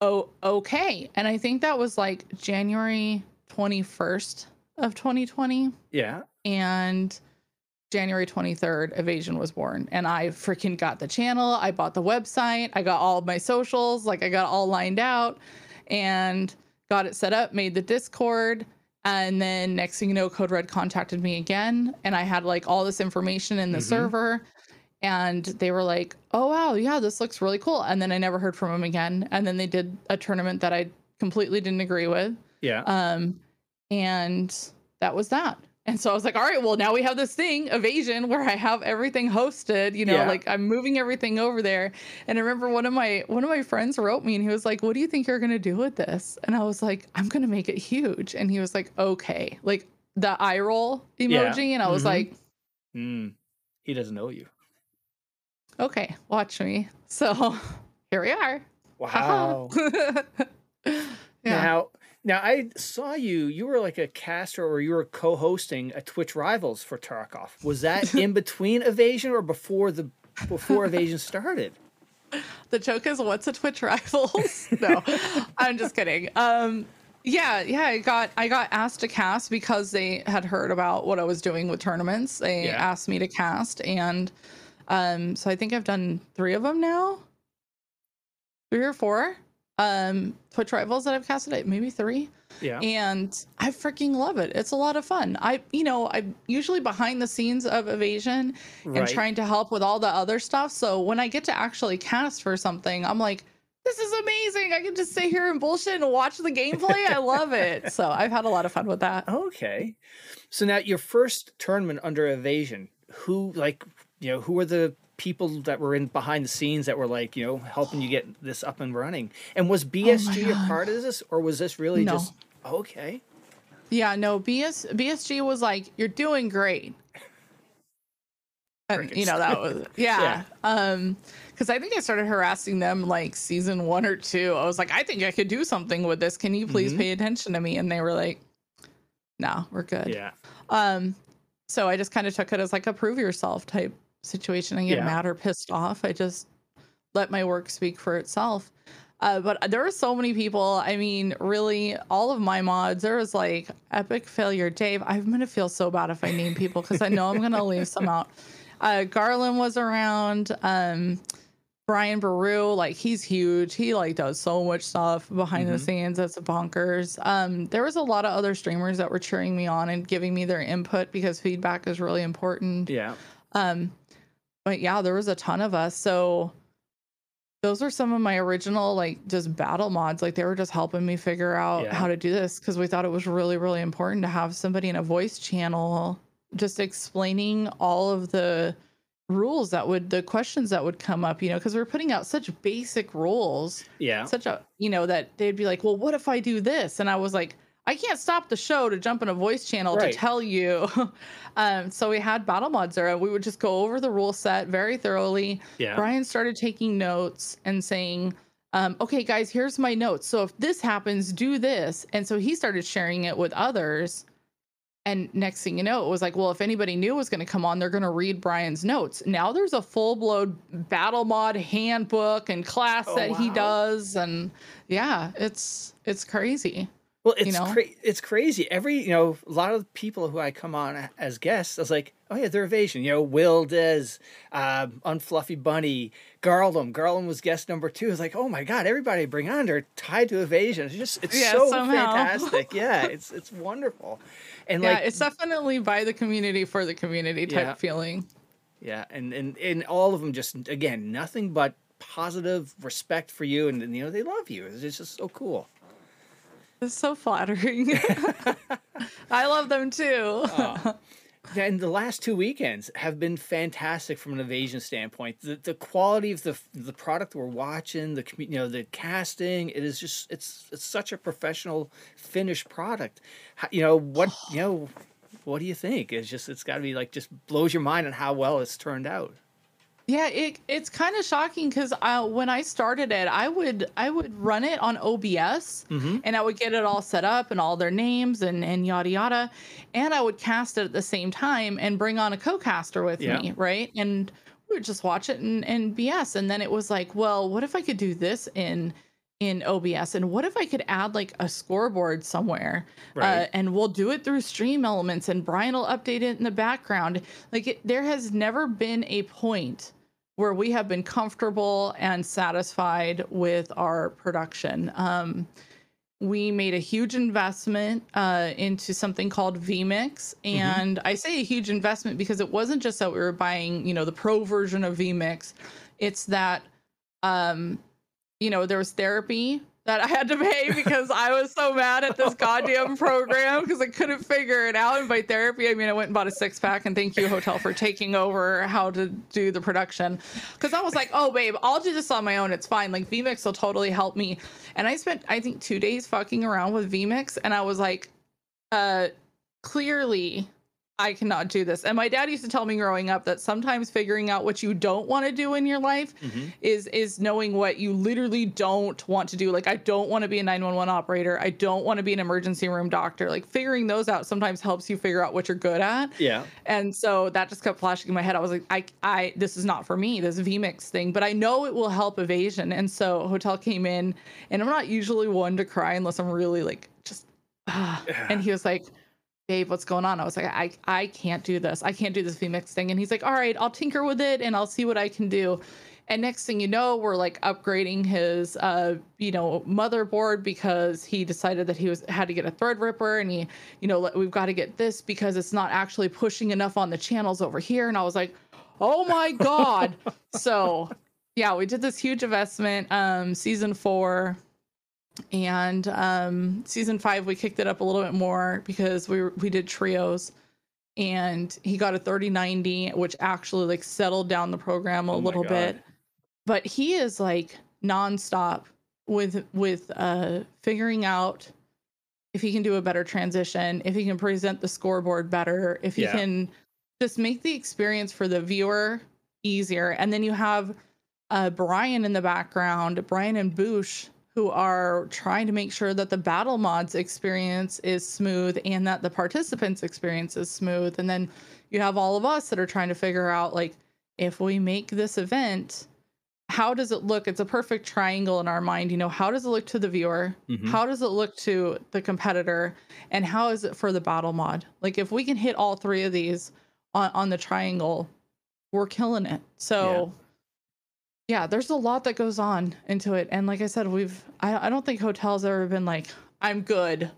oh, okay. And I think that was like January twenty-first of twenty twenty. Yeah. And January twenty-third, Evasion was born. And I freaking got the channel. I bought the website. I got all of my socials. Like, I got all lined out and got it set up, made the Discord. And then next thing you know, Code Red contacted me again, and I had like all this information in the mm-hmm. server, and they were like, oh, wow, yeah, this looks really cool. And then I never heard from them again. And then they did a tournament that I completely didn't agree with. Yeah. Um, and that was that. And so I was like, all right, well, now we have this thing, Evasion, where I have everything hosted, you know, yeah. like I'm moving everything over there. And I remember one of my one of my friends wrote me, and he was like, what do you think you're going to do with this? And I was like, I'm going to make it huge. And he was like, OK, like the eye roll emoji. Yeah. And I was mm-hmm. like, mm. he doesn't know you. OK, watch me. So here we are. Wow. yeah. Now. Now, I saw you, you were like a caster, or you were co-hosting a Twitch Rivals for Tarkov. Was that in between Evasion or before the before Evasion started? The joke is, what's a Twitch Rivals? No, I'm just kidding. Um, yeah, yeah, I got I got asked to cast because they had heard about what I was doing with tournaments. They yeah. asked me to cast, and um, so I think I've done three of them now. Three or four. Um, Twitch Rivals that I've casted, maybe three. Yeah. And I freaking love it. It's a lot of fun. I, you know, I'm usually behind the scenes of Evasion right. and trying to help with all the other stuff. So when I get to actually cast for something, I'm like, this is amazing. I can just sit here and bullshit and watch the gameplay. I love it. So I've had a lot of fun with that. Okay. So now your first tournament under Evasion, who like, you know, who are the people that were in behind the scenes that were like, you know, helping you get this up and running? And was B S G oh a part of this, or was this really no. just okay? Yeah, no, B S B S G was like, you're doing great. And, you know, that was yeah. yeah. Um, because I think I started harassing them like season one or two. I was like, I think I could do something with this. Can you please mm-hmm. pay attention to me? And they were like, no, we're good. Yeah. Um, so I just kind of took it as like a prove yourself type situation. I get yeah. mad or pissed off. I just let my work speak for itself. Uh, but there are so many people. I mean, really, all of my mods, there was like Epic Failure Dave. I'm going to feel so bad if I name people, because I know I'm going to leave some out. Uh, Garlem was around. Um, Brian Baru, like, he's huge. He like does so much stuff behind mm-hmm. the scenes. That's bonkers. Um, there was a lot of other streamers that were cheering me on and giving me their input, because feedback is really important. Yeah. Um, But yeah, there was a ton of us. So those were some of my original, like, just battle mods. Like, they were just helping me figure out yeah. how to do this, because we thought it was really, really important to have somebody in a voice channel just explaining all of the rules that would, the questions that would come up, you know, because we we're putting out such basic rules. Yeah. Such a, you know, that they'd be like, well, what if I do this? And I was like, I can't stop the show to jump in a voice channel right. to tell you. um, so we had Battle Mod Zero. We would just go over the rule set very thoroughly. Yeah. Brian started taking notes and saying, um, okay, guys, here's my notes. So if this happens, do this. And so he started sharing it with others. And next thing you know, it was like, well, if anybody new was going to come on, they're going to read Brian's notes. Now there's a full-blown battle mod handbook and class oh, that wow. he does. And yeah, it's it's crazy. Well, it's you know? cra it's crazy. Every, you know, a lot of people who I come on as guests, I was like, oh yeah, they're Evasion. You know, Will Dez, uh, Unfluffy Bunny, Garlem. Garlem was guest number two. I was like, oh my God, everybody I bring on, they're tied to Evasion. It's just, it's yeah, so somehow. fantastic. Yeah, it's it's wonderful. And yeah, like, it's definitely by the community for the community type yeah. feeling. Yeah, and and and all of them just, again, nothing but positive respect for you, and, and you know, they love you. It's just so cool. It's so flattering. I love them too. uh, and the last two weekends have been fantastic from an Evasion standpoint. The, the quality of the the product we're watching, the you know the casting, it is just it's it's such a professional finished product. How, you know what you know what do you think? It's just it's got to be like just blows your mind on how well it's turned out. Yeah, it it's kind of shocking because when I started it, I would I would run it on O B S mm-hmm. and I would get it all set up and all their names and, and yada yada. And I would cast it at the same time and bring on a co-caster with yeah. me. Right. And we would just watch it and, and B S. And then it was like, well, what if I could do this in in O B S? And what if I could add like a scoreboard somewhere right. uh, and we'll do it through stream elements and Brian will update it in the background. Like it, there has never been a point where we have been comfortable and satisfied with our production. Um, we made a huge investment uh, into something called VMix. And mm-hmm. I say a huge investment because it wasn't just that we were buying, you know, the pro version of VMix. It's that, um, you know, there was therapy that I had to pay because I was so mad at this goddamn program because I couldn't figure it out. And by therapy, I mean, I went and bought a six pack and thank you, Hotel, for taking over how to do the production. Because I was like, oh, babe, I'll do this on my own. It's fine. Like VMix will totally help me. And I spent, I think, two days fucking around with VMix. And I was like, uh, clearly, I cannot do this. And my dad used to tell me growing up that sometimes figuring out what you don't want to do in your life mm-hmm. is is knowing what you literally don't want to do. Like, I don't want to be a nine one one operator. I don't want to be an emergency room doctor. Like, figuring those out sometimes helps you figure out what you're good at. Yeah. And so that just kept flashing in my head. I was like, I, I this is not for me, this VMix thing, but I know it will help Evasion. And so Hotel came in, and I'm not usually one to cry unless I'm really like, just, ah. Yeah. And he was like, babe, what's going on? I was like, I, I can't do this. I can't do this VMix thing. And he's like, all right, I'll tinker with it and I'll see what I can do. And next thing you know, we're like upgrading his, uh, you know, motherboard because he decided that he was had to get a Threadripper, and he, you know, we've got to get this because it's not actually pushing enough on the channels over here. And I was like, oh my God. So yeah, we did this huge investment, um, season four. And um season five we kicked it up a little bit more because we we did trios, and he got a thirty ninety, which actually like settled down the program a oh little bit. But he is like nonstop with with uh figuring out if he can do a better transition, if he can present the scoreboard better, if he yeah. can just make the experience for the viewer easier. And then you have uh Brian in the background, Brian and Boosh, who are trying to make sure that the battle mods experience is smooth and that the participants experience is smooth. And then you have all of us that are trying to figure out, like, if we make this event, how does it look? It's a perfect triangle in our mind. You know, how does it look to the viewer? Mm-hmm. How does it look to the competitor? And how is it for the battle mod? Like, if we can hit all three of these on, on the triangle, we're killing it. So... Yeah. Yeah, there's a lot that goes on into it. And like I said, we've, I, I don't think Hotel's ever been like, I'm good.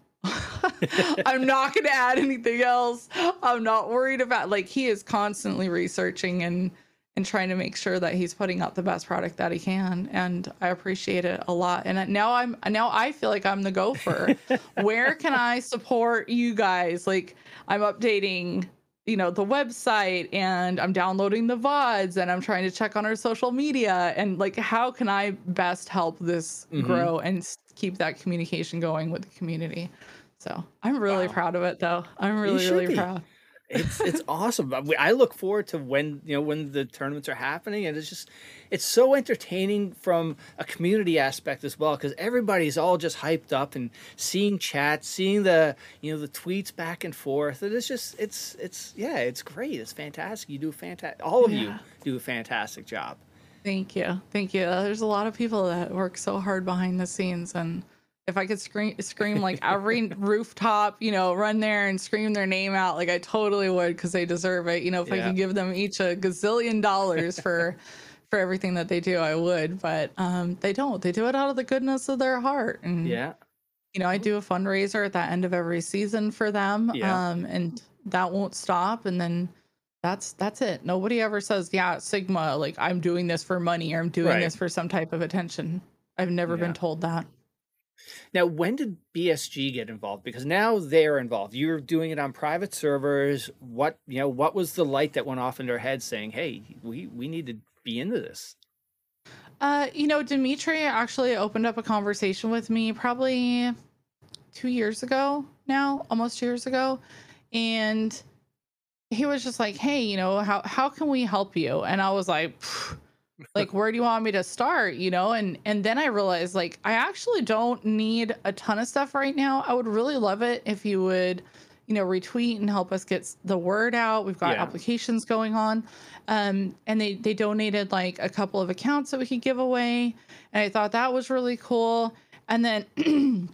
I'm not going to add anything else. I'm not worried about, like, he is constantly researching and, and trying to make sure that he's putting out the best product that he can. And I appreciate it a lot. And now I'm, now I feel like I'm the gopher. Where can I support you guys? Like, I'm updating, you know, the website, and I'm downloading the V O Ds, and I'm trying to check on our social media, and like, how can I best help this mm-hmm. grow and keep that communication going with the community? So I'm really wow. proud of it, though. I'm really, really be. proud. It's it's awesome. I look forward to when you know when the tournaments are happening, and it's just it's so entertaining from a community aspect as well, because everybody's all just hyped up and seeing chats, seeing the you know the tweets back and forth. And it's just it's it's yeah, it's great. It's fantastic. You do fantastic. All of yeah. you do a fantastic job. Thank you, thank you. There's a lot of people that work so hard behind the scenes, and if I could scream, scream like every rooftop, you know, run there and scream their name out, like I totally would, because they deserve it. You know, if yeah. I could give them each a gazillion dollars for for everything that they do, I would. But um, they don't. They do it out of the goodness of their heart. And, yeah. you know, I do a fundraiser at the end of every season for them, yeah. um, and that won't stop. And then that's that's it. Nobody ever says, yeah, Sigma, like I'm doing this for money, or I'm doing right. this for some type of attention. I've never yeah. been told that. Now, when did B S G get involved? Because now they're involved. You're doing it on private servers. What, you know, what was the light that went off in their head saying, hey, we, we need to be into this? Uh, you know, Dimitri actually opened up a conversation with me probably two years ago now, almost two years ago. And he was just like, hey, you know, how, how can we help you? And I was like, phew. Like, where do you want me to start? You know, and and then I realized, like, I actually don't need a ton of stuff right now. I would really love it if you would, you know, retweet and help us get the word out. We've got yeah. applications going on. Um, and they, they donated like a couple of accounts that we could give away. And I thought that was really cool. And then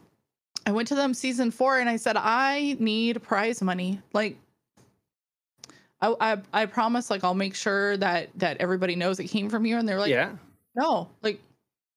I went to them season four and I said, I need prize money. Like, I, I I promise, like, I'll make sure that that everybody knows it came from you. And they're like, yeah. no, like,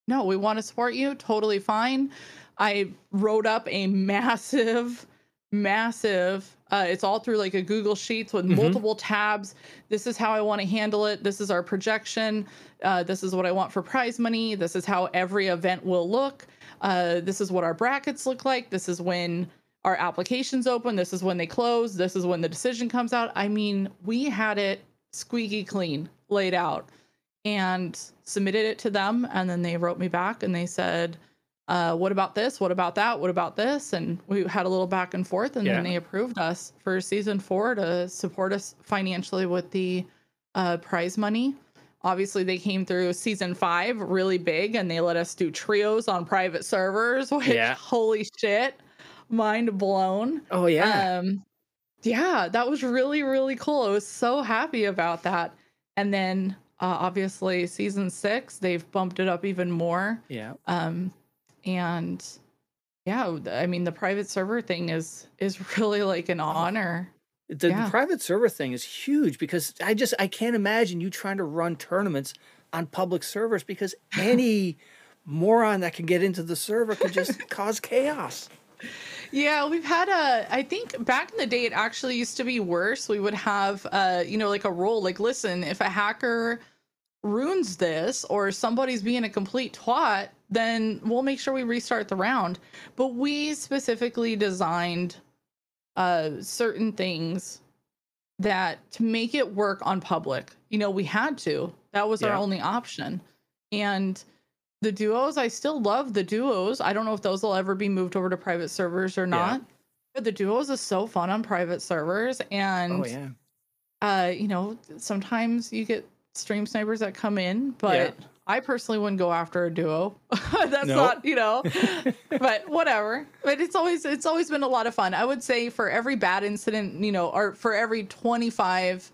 no, we want to support you. Totally fine. I wrote up a massive, massive. Uh, it's all through like a Google Sheets with mm-hmm. multiple tabs. This is how I want to handle it. This is our projection. Uh, this is what I want for prize money. This is how every event will look. Uh, this is what our brackets look like. This is when our applications open. This is when they close. This is when the decision comes out. I mean, we had it squeaky clean laid out and submitted it to them. And then they wrote me back and they said, uh, what about this? What about that? What about this? And we had a little back and forth, and yeah. then they approved us for season four to support us financially with the uh, prize money. Obviously, they came through season five really big, and they let us do trios on private servers, which yeah. holy shit. Mind blown. Oh yeah. Um yeah, that was really, really cool. I was so happy about that. And then uh obviously season six, they've bumped it up even more. Yeah. Um and yeah, I mean the private server thing is is really like an honor. The, yeah. the private server thing is huge, because I just I can't imagine you trying to run tournaments on public servers, because any moron that can get into the server could just cause chaos. Yeah, we've had a, I think back in the day, it actually used to be worse. We would have, uh, you know, like a rule, like, listen, if a hacker ruins this or somebody's being a complete twat, then we'll make sure we restart the round. But we specifically designed uh, certain things that to make it work on public, you know, we had to. That was yeah. our only option. And the duos, I still love the duos. I don't know if those will ever be moved over to private servers or not, yeah. but the duos is so fun on private servers. And, oh, yeah. uh, you know, sometimes you get stream snipers that come in, but yeah. I personally wouldn't go after a duo. That's nope. not, you know, but whatever. But it's always, it's always been a lot of fun. I would say for every bad incident, you know, or for every twenty-five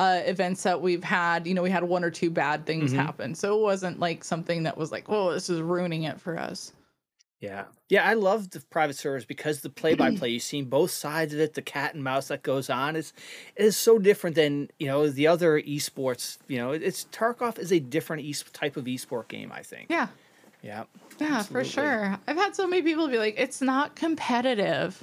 Uh, events that we've had, you know, we had one or two bad things mm-hmm. happen. So it wasn't like something that was like, oh, this is ruining it for us. Yeah. Yeah. I love the private servers because the play by play, you've seen both sides of it, the cat and mouse that goes on is, is so different than, you know, the other esports, you know, it's Tarkov is a different e- type of esport game, I think. Yeah. Yeah. Yeah, absolutely. For sure. I've had so many people be like, it's not competitive.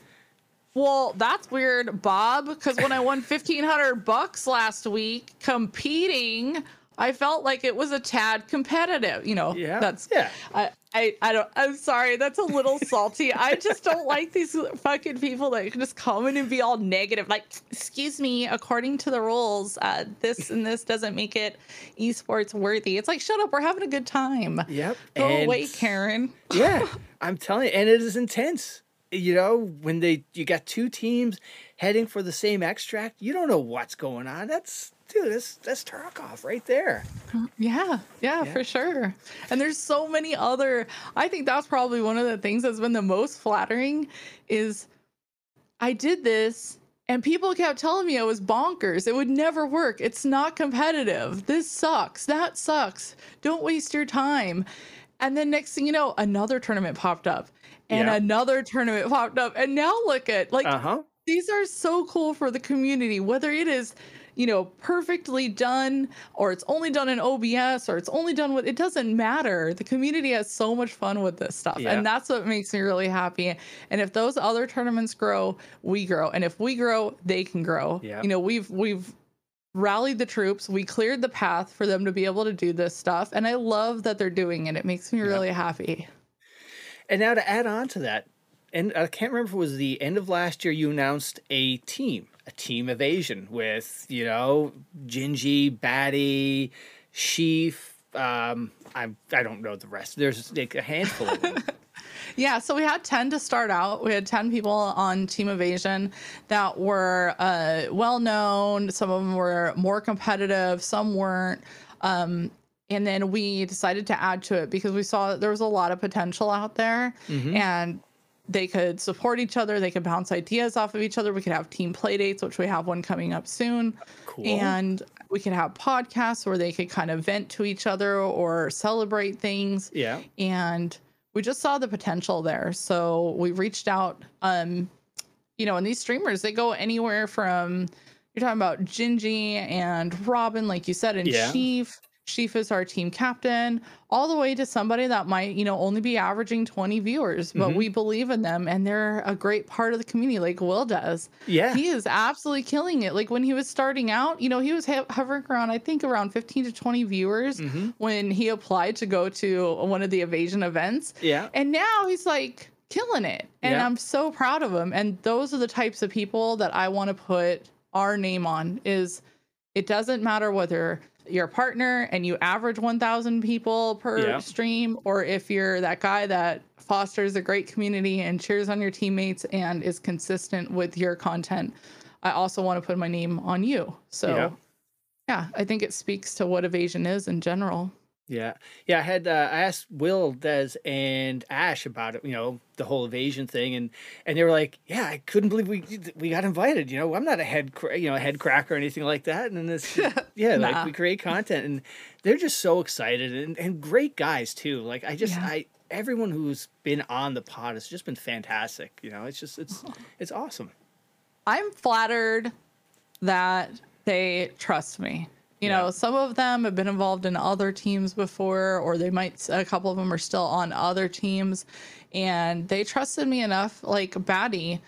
Well, that's weird, Bob, because when I won fifteen hundred bucks last week competing, I felt like it was a tad competitive. You know, yeah, that's yeah. I, I, I don't I'm sorry. That's a little salty. I just don't like these fucking people that can just come in and be all negative. Like, excuse me, according to the rules, uh, this and this doesn't make it esports worthy. It's like, shut up. We're having a good time. Yep. Go and away, Karen. Yeah, I'm telling you. And it is intense. you know, when they you got two teams heading for the same extract, you don't know what's going on. That's dude, that's that's Tarkov right there. Yeah, yeah, yeah, for sure. And there's so many other. I think that's probably one of the things that's been the most flattering is I did this and people kept telling me I was bonkers. It would never work. It's not competitive. This sucks. That sucks. Don't waste your time. And then next thing you know, another tournament popped up and yeah. another tournament popped up. And now look at like uh-huh. these are so cool for the community, whether it is, you know, perfectly done or it's only done in O B S or it's only done with, it doesn't matter. The community has so much fun with this stuff. Yeah. And that's what makes me really happy. And if those other tournaments grow, we grow. And if we grow, they can grow. Yeah. You know, we've, we've rallied the troops. We cleared the path for them to be able to do this stuff. And I love that they're doing it. It makes me yeah. really happy. And now to add on to that, and I can't remember if it was the end of last year, you announced a team. A team of Asian with, you know, Gingy, Baddie, Sheaf. Um, I'm, I don't know the rest. There's like a handful of them. Yeah, so we had ten to start out. We had ten people on Team Evasion that were uh, well-known. Some of them were more competitive. Some weren't. Um, and then we decided to add to it because we saw that there was a lot of potential out there. Mm-hmm. And they could support each other. They could bounce ideas off of each other. We could have team play dates, which we have one coming up soon. Cool. And we could have podcasts where they could kind of vent to each other or celebrate things. Yeah. And we just saw the potential there. So we reached out, um, you know, and these streamers, they go anywhere from, you're talking about Gingy and Robin, like you said, and yeah. Chief. Chief is our team captain, all the way to somebody that might, you know, only be averaging twenty viewers, but mm-hmm. we believe in them and they're a great part of the community. Like Will does. Yeah. He is absolutely killing it. Like when he was starting out, you know, he was hovering around, I think around fifteen to twenty viewers mm-hmm. when he applied to go to one of the Evasion events. Yeah. And now he's like killing it. And yeah. I'm so proud of him. And those are the types of people that I want to put our name on is it doesn't matter whether your partner and you average one thousand people per yeah. stream, or if you're that guy that fosters a great community and cheers on your teammates and is consistent with your content, I also want to put my name on you. So yeah, yeah I think it speaks to what Evasion is in general. Yeah. Yeah. I had, uh, I asked Will, Des and Ash about it, you know, the whole Evasion thing. And, and they were like, yeah, I couldn't believe we, we got invited, you know, I'm not a head, you know, a head cracker or anything like that. And then this, yeah, nah. like we create content and they're just so excited and, and great guys too. Like I just, yeah. I, everyone who's been on the pod has just been fantastic. You know, it's just, it's, oh. it's awesome. I'm flattered that they trust me. You know, yeah. some of them have been involved in other teams before, or they might, a couple of them are still on other teams, and they trusted me enough. Like Baddie,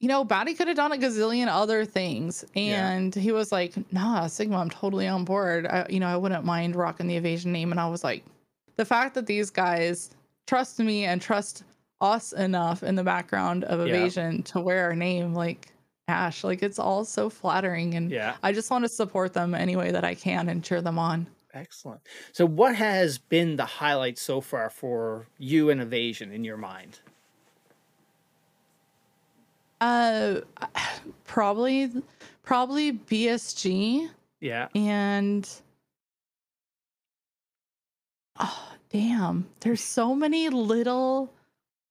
you know, Baddie could have done a gazillion other things. And yeah. he was like, nah, Sigma, I'm totally on board. I, you know, I wouldn't mind rocking the Evasion name. And I was like, the fact that these guys trust me and trust us enough in the background of Evasion yeah. to wear our name, like, Ash, like it's all so flattering, and yeah. I just want to support them any way that I can and cheer them on. Excellent. So what has been the highlight so far for you and Evasion in your mind? Uh, probably, probably B S G. Yeah. And oh, damn, there's so many little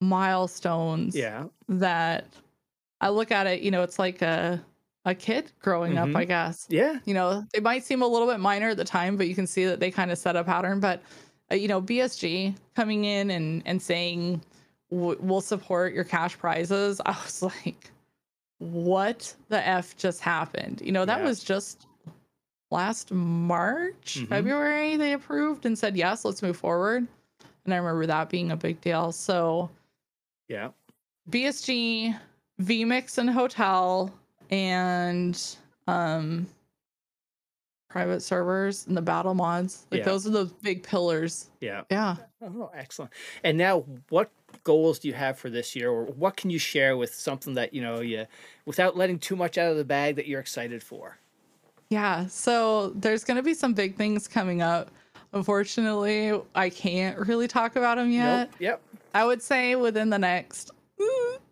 milestones. Yeah. That. I look at it, you know, it's like a, a kid growing mm-hmm. up, I guess. Yeah. You know, it might seem a little bit minor at the time, but you can see that they kind of set a pattern. But, uh, you know, B S G coming in and, and saying, w- we'll support your cash prizes. I was like, what the F just happened? You know, that yeah. was just last March, mm-hmm. February, they approved and said, yes, let's move forward. And I remember that being a big deal. So, yeah, B S G... VMix and Hotel and um private servers and the battle mods, like yeah. those are the big pillars. Yeah. Yeah. Oh, excellent. And now what goals do you have for this year, or what can you share with something that, you know, you without letting too much out of the bag that you're excited for? Yeah, so there's going to be some big things coming up. Unfortunately, I can't really talk about them yet. Nope. Yep. I would say within the next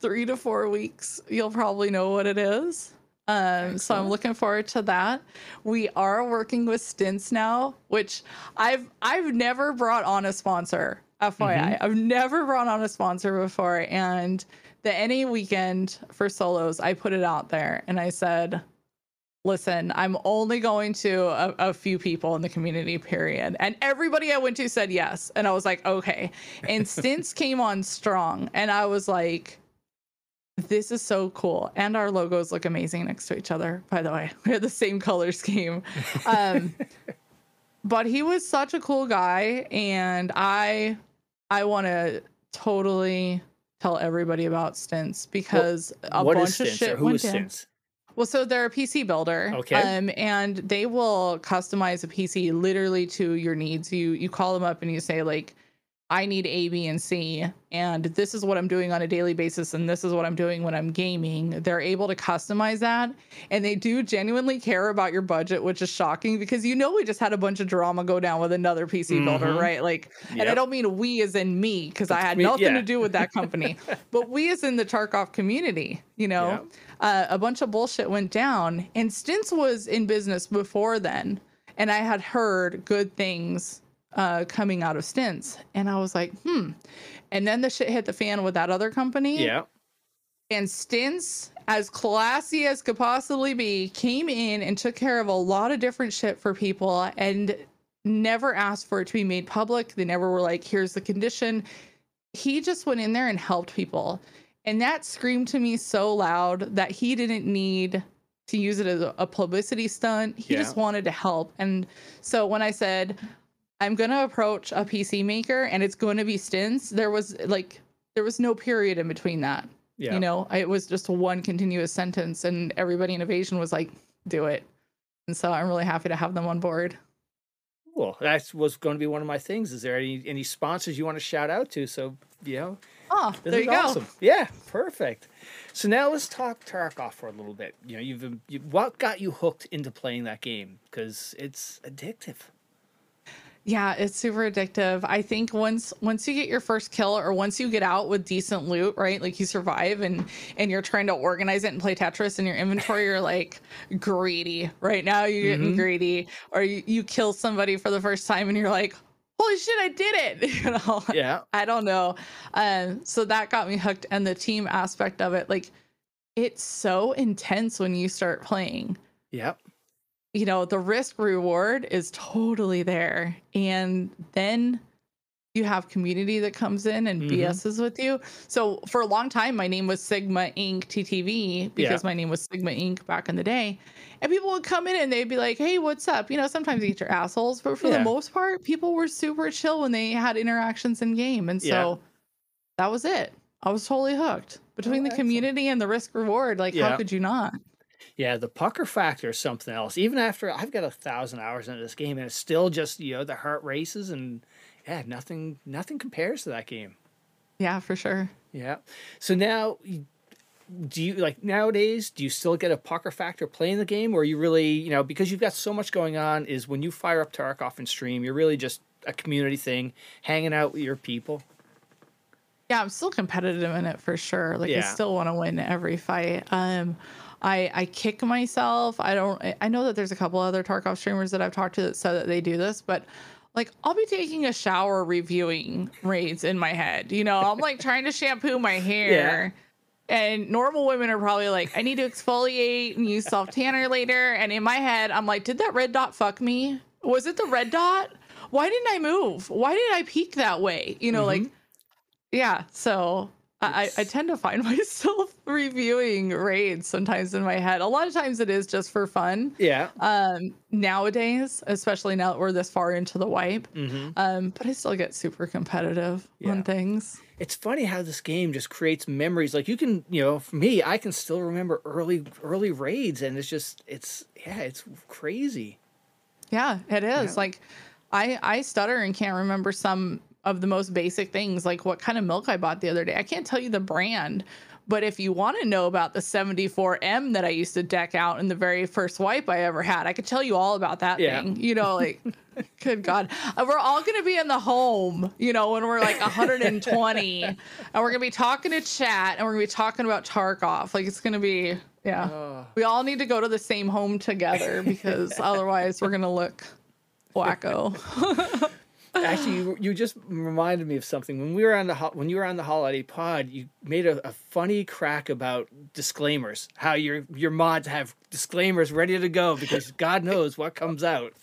three to four weeks, you'll probably know what it is. Um, Excellent. So I'm looking forward to that. We are working with Stints now, which I've I've never brought on a sponsor. F Y I, mm-hmm. I've never brought on a sponsor before. And the any weekend for solos, I put it out there and I said, listen, I'm only going to a, a few people in the community, period. And everybody I went to said yes. And I was like, okay. And Stints came on strong. And I was like, this is so cool. And our logos look amazing next to each other, by the way. We have the same color scheme. Um, but he was such a cool guy. And I, I want to totally tell everybody about Stints because well, a what bunch is Stints of shit or who went is Stints? In. Well, so they're a P C builder, okay. um, and they will customize a P C literally to your needs. You you call them up and you say, like, I need A, B, and C, and this is what I'm doing on a daily basis, and this is what I'm doing when I'm gaming. They're able to customize that, and they do genuinely care about your budget, which is shocking because, you know, we just had a bunch of drama go down with another P C mm-hmm. builder, right? Like, yep. And I don't mean we as in me because I had we, nothing yeah. to do with that company, but we as in the Tarkov community, you know, yep. uh, a bunch of bullshit went down, and Stints was in business before then, and I had heard good things uh coming out of Stints, and I was like, hmm and then the shit hit the fan with that other company, yeah and Stints, as classy as could possibly be, came in and took care of a lot of different shit for people and never asked for it to be made public. They never were like, here's the condition. He just went in there and helped people, and that screamed to me so loud that he didn't need to use it as a publicity stunt. He yeah. just wanted to help. And so when I said I'm going to approach a P C maker and it's going to be Stints, there was like, there was no period in between that. Yeah. You know, it was just one continuous sentence, and everybody in Evasion was like, do it. And so I'm really happy to have them on board. Well, that was going to be one of my things. Is there any, any sponsors you want to shout out to? So, you know, oh, this there is you awesome. Go. Yeah. Perfect. So now let's talk Tarkov for a little bit. You know, you've you, what got you hooked into playing that game? 'Cause it's addictive. Yeah, it's super addictive. I think once once you get your first kill, or once you get out with decent loot, right? Like, you survive and and you're trying to organize it and play Tetris in your inventory, you're like greedy. Right now you're getting mm-hmm. greedy, or you, you kill somebody for the first time and you're like, holy shit, I did it. You know? Yeah. I don't know. Um, so that got me hooked, and the team aspect of it, like, it's so intense when you start playing. Yep. You know, the risk reward is totally there. And then you have community that comes in and mm-hmm. B S's with you. So for a long time, my name was Sigma Incorporated. T T V, because yeah. my name was Sigma Incorporated back in the day. And people would come in and they'd be like, hey, what's up? You know, sometimes you get your assholes. But for yeah. the most part, people were super chill when they had interactions in game. And so yeah. that was it. I was totally hooked. Between oh, the excellent. Community and the risk reward, like, yeah. how could you not? Yeah, the pucker factor is something else. Even after I've got a thousand hours into this game, and it's still just, you know, the heart races, and yeah, nothing nothing compares to that game. Yeah, for sure. Yeah. So now, do you, like, nowadays, do you still get a pucker factor playing the game, or you really, you know, because you've got so much going on, is when you fire up Tarkov and stream, you're really just a community thing, hanging out with your people? Yeah, I'm still competitive in it for sure. Like, yeah. I still want to win every fight. Um... I, I kick myself. I don't, I know that there's a couple other Tarkov streamers that I've talked to that said that they do this, but like, I'll be taking a shower reviewing raids in my head. You know, I'm like trying to shampoo my hair, yeah. and normal women are probably like, I need to exfoliate and use self tanner later. And in my head, I'm like, did that red dot fuck me? Was it the red dot? Why didn't I move? Why did I peek that way? You know, mm-hmm. like, yeah. So I, I tend to find myself reviewing raids sometimes in my head. A lot of times it is just for fun. Yeah. Um, nowadays, especially now that we're this far into the wipe, mm-hmm. um, but I still get super competitive yeah. on things. It's funny how this game just creates memories. Like, you can, you know, for me, I can still remember early, early raids, and it's just, it's, yeah, it's crazy. Yeah, it is. Yeah. Like, I, I stutter and can't remember some of the most basic things, like what kind of milk I bought the other day. I can't tell you the brand, But if you want to know about the seventy-four M that I used to deck out in the very first wipe I ever had, I could tell you all about that yeah. thing. You know, like, good God. We're all going to be in the home, you know, when we're like one hundred twenty and we're going to be talking to chat and we're going to be talking about Tarkov. Like, it's going to be, yeah. Oh. We all need to go to the same home together because otherwise we're going to look wacko. Actually, you, you just reminded me of something. When we were on the ho when you were on the holiday pod, you made a, a funny crack about disclaimers. How your your mods have disclaimers ready to go because God knows what comes out.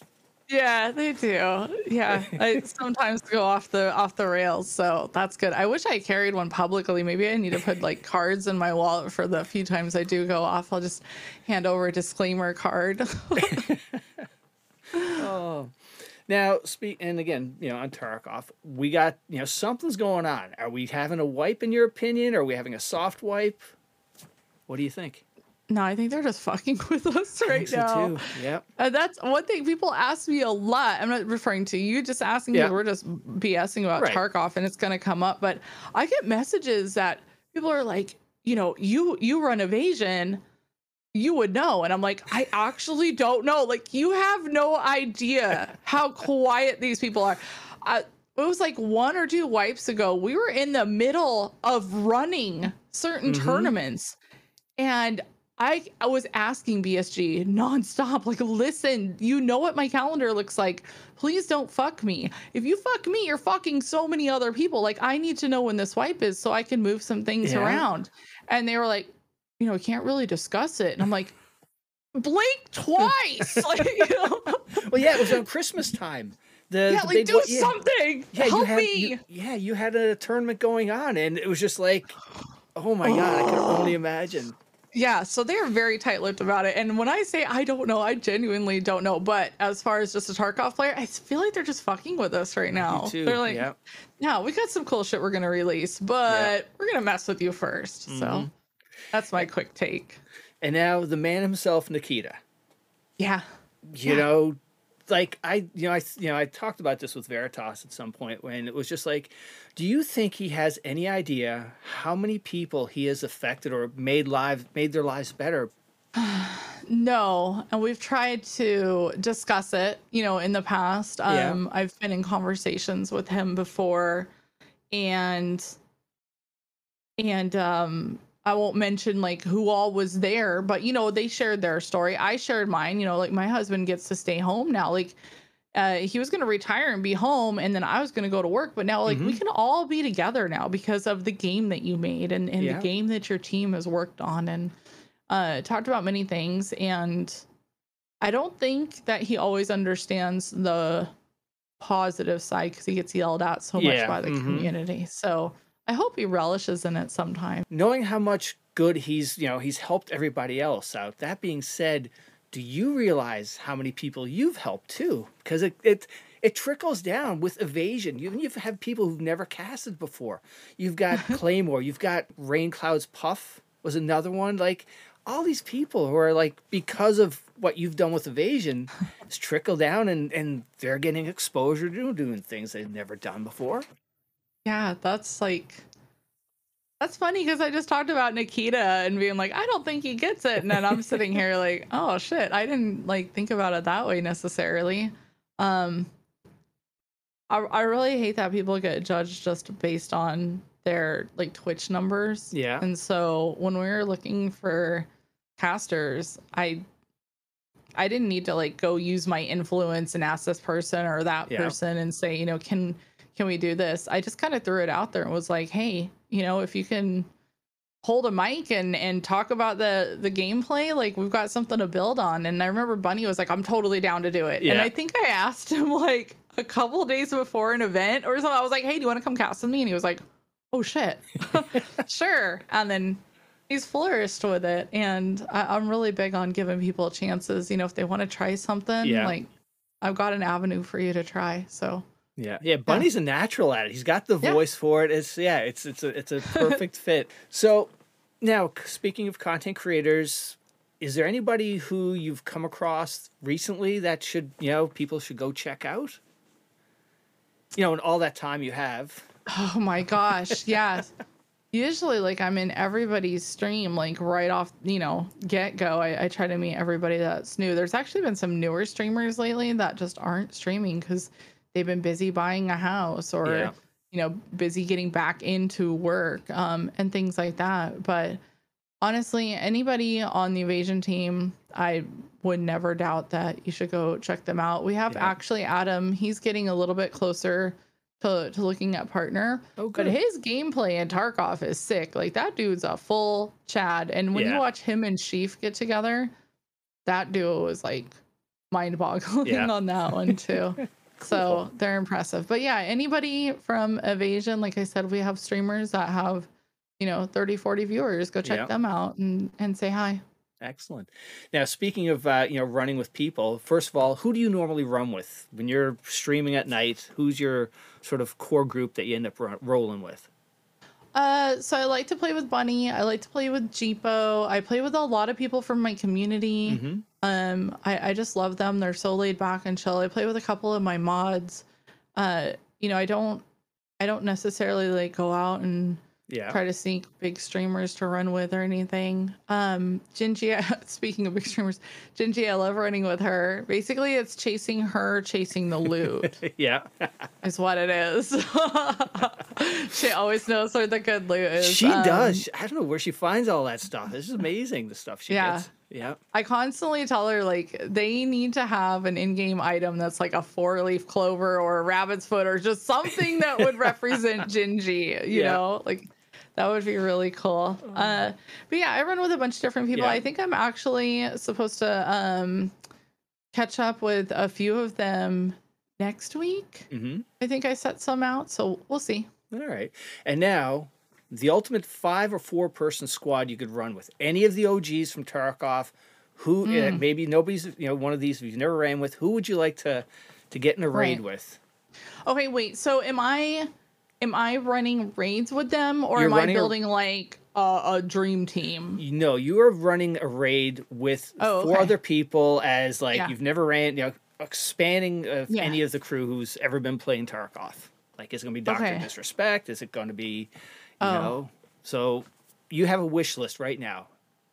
Yeah, they do. Yeah, I sometimes go off the off the rails, so that's good. I wish I carried one publicly. Maybe I need to put like cards in my wallet for the few times I do go off. I'll just hand over a disclaimer card. Oh. Now, speak, and again, you know, on Tarkov, we got, you know, something's going on. Are we having a wipe, in your opinion? Are we having a soft wipe? What do you think? No, I think they're just fucking with us right now. Too. Yep. Uh, that's one thing people ask me a lot. I'm not referring to you, just asking me. Yep. We're just BSing about right. Tarkov, and it's going to come up. But I get messages that people are like, you know, you, you run evasion, you would know. And I'm like, I actually don't know. Like, you have no idea how quiet these people are. I, it was like one or two wipes ago, we were in the middle of running certain mm-hmm. tournaments. And I, I was asking B S G nonstop, like, listen, you know what my calendar looks like. Please don't fuck me. If you fuck me, you're fucking so many other people. Like, I need to know when this wipe is so I can move some things yeah. around. And they were like, you know, we can't really discuss it. And I'm like, blink twice. Like, you know? Well, yeah, it was on Christmas time. The, yeah, the like, big, do what, yeah. something. Yeah, Help you had, me. You, yeah, you had a tournament going on, and it was just like, oh, my oh. God, I could only imagine. Yeah, so they're very tight-lipped about it. And when I say I don't know, I genuinely don't know. But as far as just a Tarkov player, I feel like they're just fucking with us right now. Me too. They're like, yeah, no, we got some cool shit we're going to release, but yeah. we're going to mess with you first. Mm-hmm. So. That's my quick take. And now the man himself, Nikita. Yeah. You yeah. know, like I, you know, I, you know, I talked about this with Veritas at some point when it was just like, do you think he has any idea how many people he has affected or made lives, made their lives better? No. And we've tried to discuss it, you know, in the past. Um, yeah. I've been in conversations with him before, and, and, um, I won't mention like who all was there, but you know, they shared their story. I shared mine, you know, like my husband gets to stay home now. Like, uh, he was going to retire and be home, and then I was going to go to work. But now, like, mm-hmm. we can all be together now because of the game that you made and, and yeah. the game that your team has worked on, and uh, talked about many things. And I don't think that he always understands the positive side because he gets yelled at so yeah. much by the mm-hmm. community. So I hope he relishes in it sometime. Knowing how much good he's, you know, he's helped everybody else out. That being said, do you realize how many people you've helped too? Because it, it, it trickles down with evasion. You, you've had people who've never casted before. You've got Claymore. You've got Rain Cloud's Puff was another one. Like, all these people who are like, because of what you've done with evasion, it's trickled down, and, and they're getting exposure to doing things they've never done before. Yeah, that's like, that's funny because I just talked about Nikita and being like, I don't think he gets it. And then I'm sitting here like, oh, shit, I didn't like think about it that way necessarily. Um, I, I really hate that people get judged just based on their like Twitch numbers. Yeah. And so when we were looking for casters, I I didn't need to like go use my influence and ask this person or that yeah. person and say, you know, can can we do this? I just kind of threw it out there and was like, hey, you know, if you can hold a mic and, and talk about the, the gameplay, like, we've got something to build on. And I remember Bunny was like, I'm totally down to do it. Yeah. And I think I asked him like a couple days before an event or something. I was like, hey, do you want to come cast with me? And he was like, oh shit, sure. And then he's flourished with it. And I, I'm really big on giving people chances. You know, if they want to try something, yeah. like, I've got an avenue for you to try. So yeah, yeah. Bunny's yeah. a natural at it. He's got the yeah. voice for it. It's yeah. It's it's a it's a perfect fit. So now, speaking of content creators, is there anybody who you've come across recently that should you know people should go check out? You know, in all that time you have. Oh my gosh, yes. usually like I'm in everybody's stream, like right off, you know, get go. I, I try to meet everybody that's new. There's actually been some newer streamers lately that just aren't streaming because they've been busy buying a house or, yeah. you know, busy getting back into work um, and things like that. But honestly, anybody on the Evasion team, I would never doubt that you should go check them out. We have yeah. actually Adam, he's getting a little bit closer to, to looking at partner, oh, good. But his gameplay in Tarkov is sick. Like that dude's a full Chad. And when yeah. you watch him and Sheaf get together, that duo was like mind boggling yeah. on that one too. Cool. So they're impressive. But yeah, anybody from Evasion, like I said, we have streamers that have, you know, thirty, forty viewers, go check yeah. them out and, and say hi. Excellent. Now, speaking of, uh, you know, running with people, first of all, who do you normally run with when you're streaming at night? Who's your sort of core group that you end up ro- rolling with? Uh, so I like to play with Bunny. I like to play with Jeepo. I play with a lot of people from my community. Mm-hmm. Um, I, I just love them. They're so laid back and chill. I play with a couple of my mods. Uh, you know, I don't, I don't necessarily like go out and yeah. try to sneak big streamers to run with or anything. Um, Gingy, speaking of big streamers, Gingy, I love running with her. Basically, it's chasing her, chasing the loot. yeah. Is what it is. She always knows where the good loot is. She um, does. I don't know where she finds all that stuff. This is amazing, the stuff she yeah. gets. Yeah. I constantly tell her, like, they need to have an in-game item that's like a four-leaf clover or a rabbit's foot or just something that would represent Gingy, you yeah. know? Like, that would be really cool. Uh, but yeah, I run with a bunch of different people. Yeah. I think I'm actually supposed to um, catch up with a few of them next week. Mm-hmm. I think I set some out, so we'll see. All right. And now, the ultimate five or four person squad you could run with. Any of the O Gs from Tarkov, who mm. uh, maybe nobody's, you know, one of these you've never ran with, who would you like to, to get in a raid right. with? Okay, wait. So am I... Am I running raids with them, or You're am I building a, like a, a dream team? No, you are running a raid with oh, four okay. other people as like yeah. you've never ran, you know, expanding of yeah. any of the crew who's ever been playing Tarkov. Like, is it going to be Doctor okay. Disrespect? Is it going to be, you oh. know? So you have a wish list right now.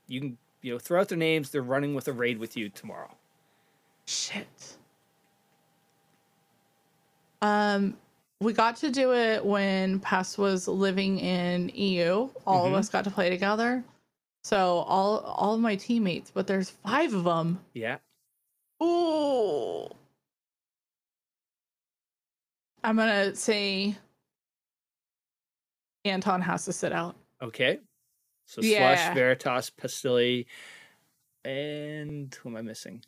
You can, you know, throw out their names. They're running with a raid with you tomorrow. Shit. Um. We got to do it when Pest was living in E U. All mm-hmm. of us got to play together. So all all of my teammates, but there's five of them. Yeah. Ooh. I'm going to say Anton has to sit out. Okay. So yeah. Slush, Veritas, Pestily, and who am I missing?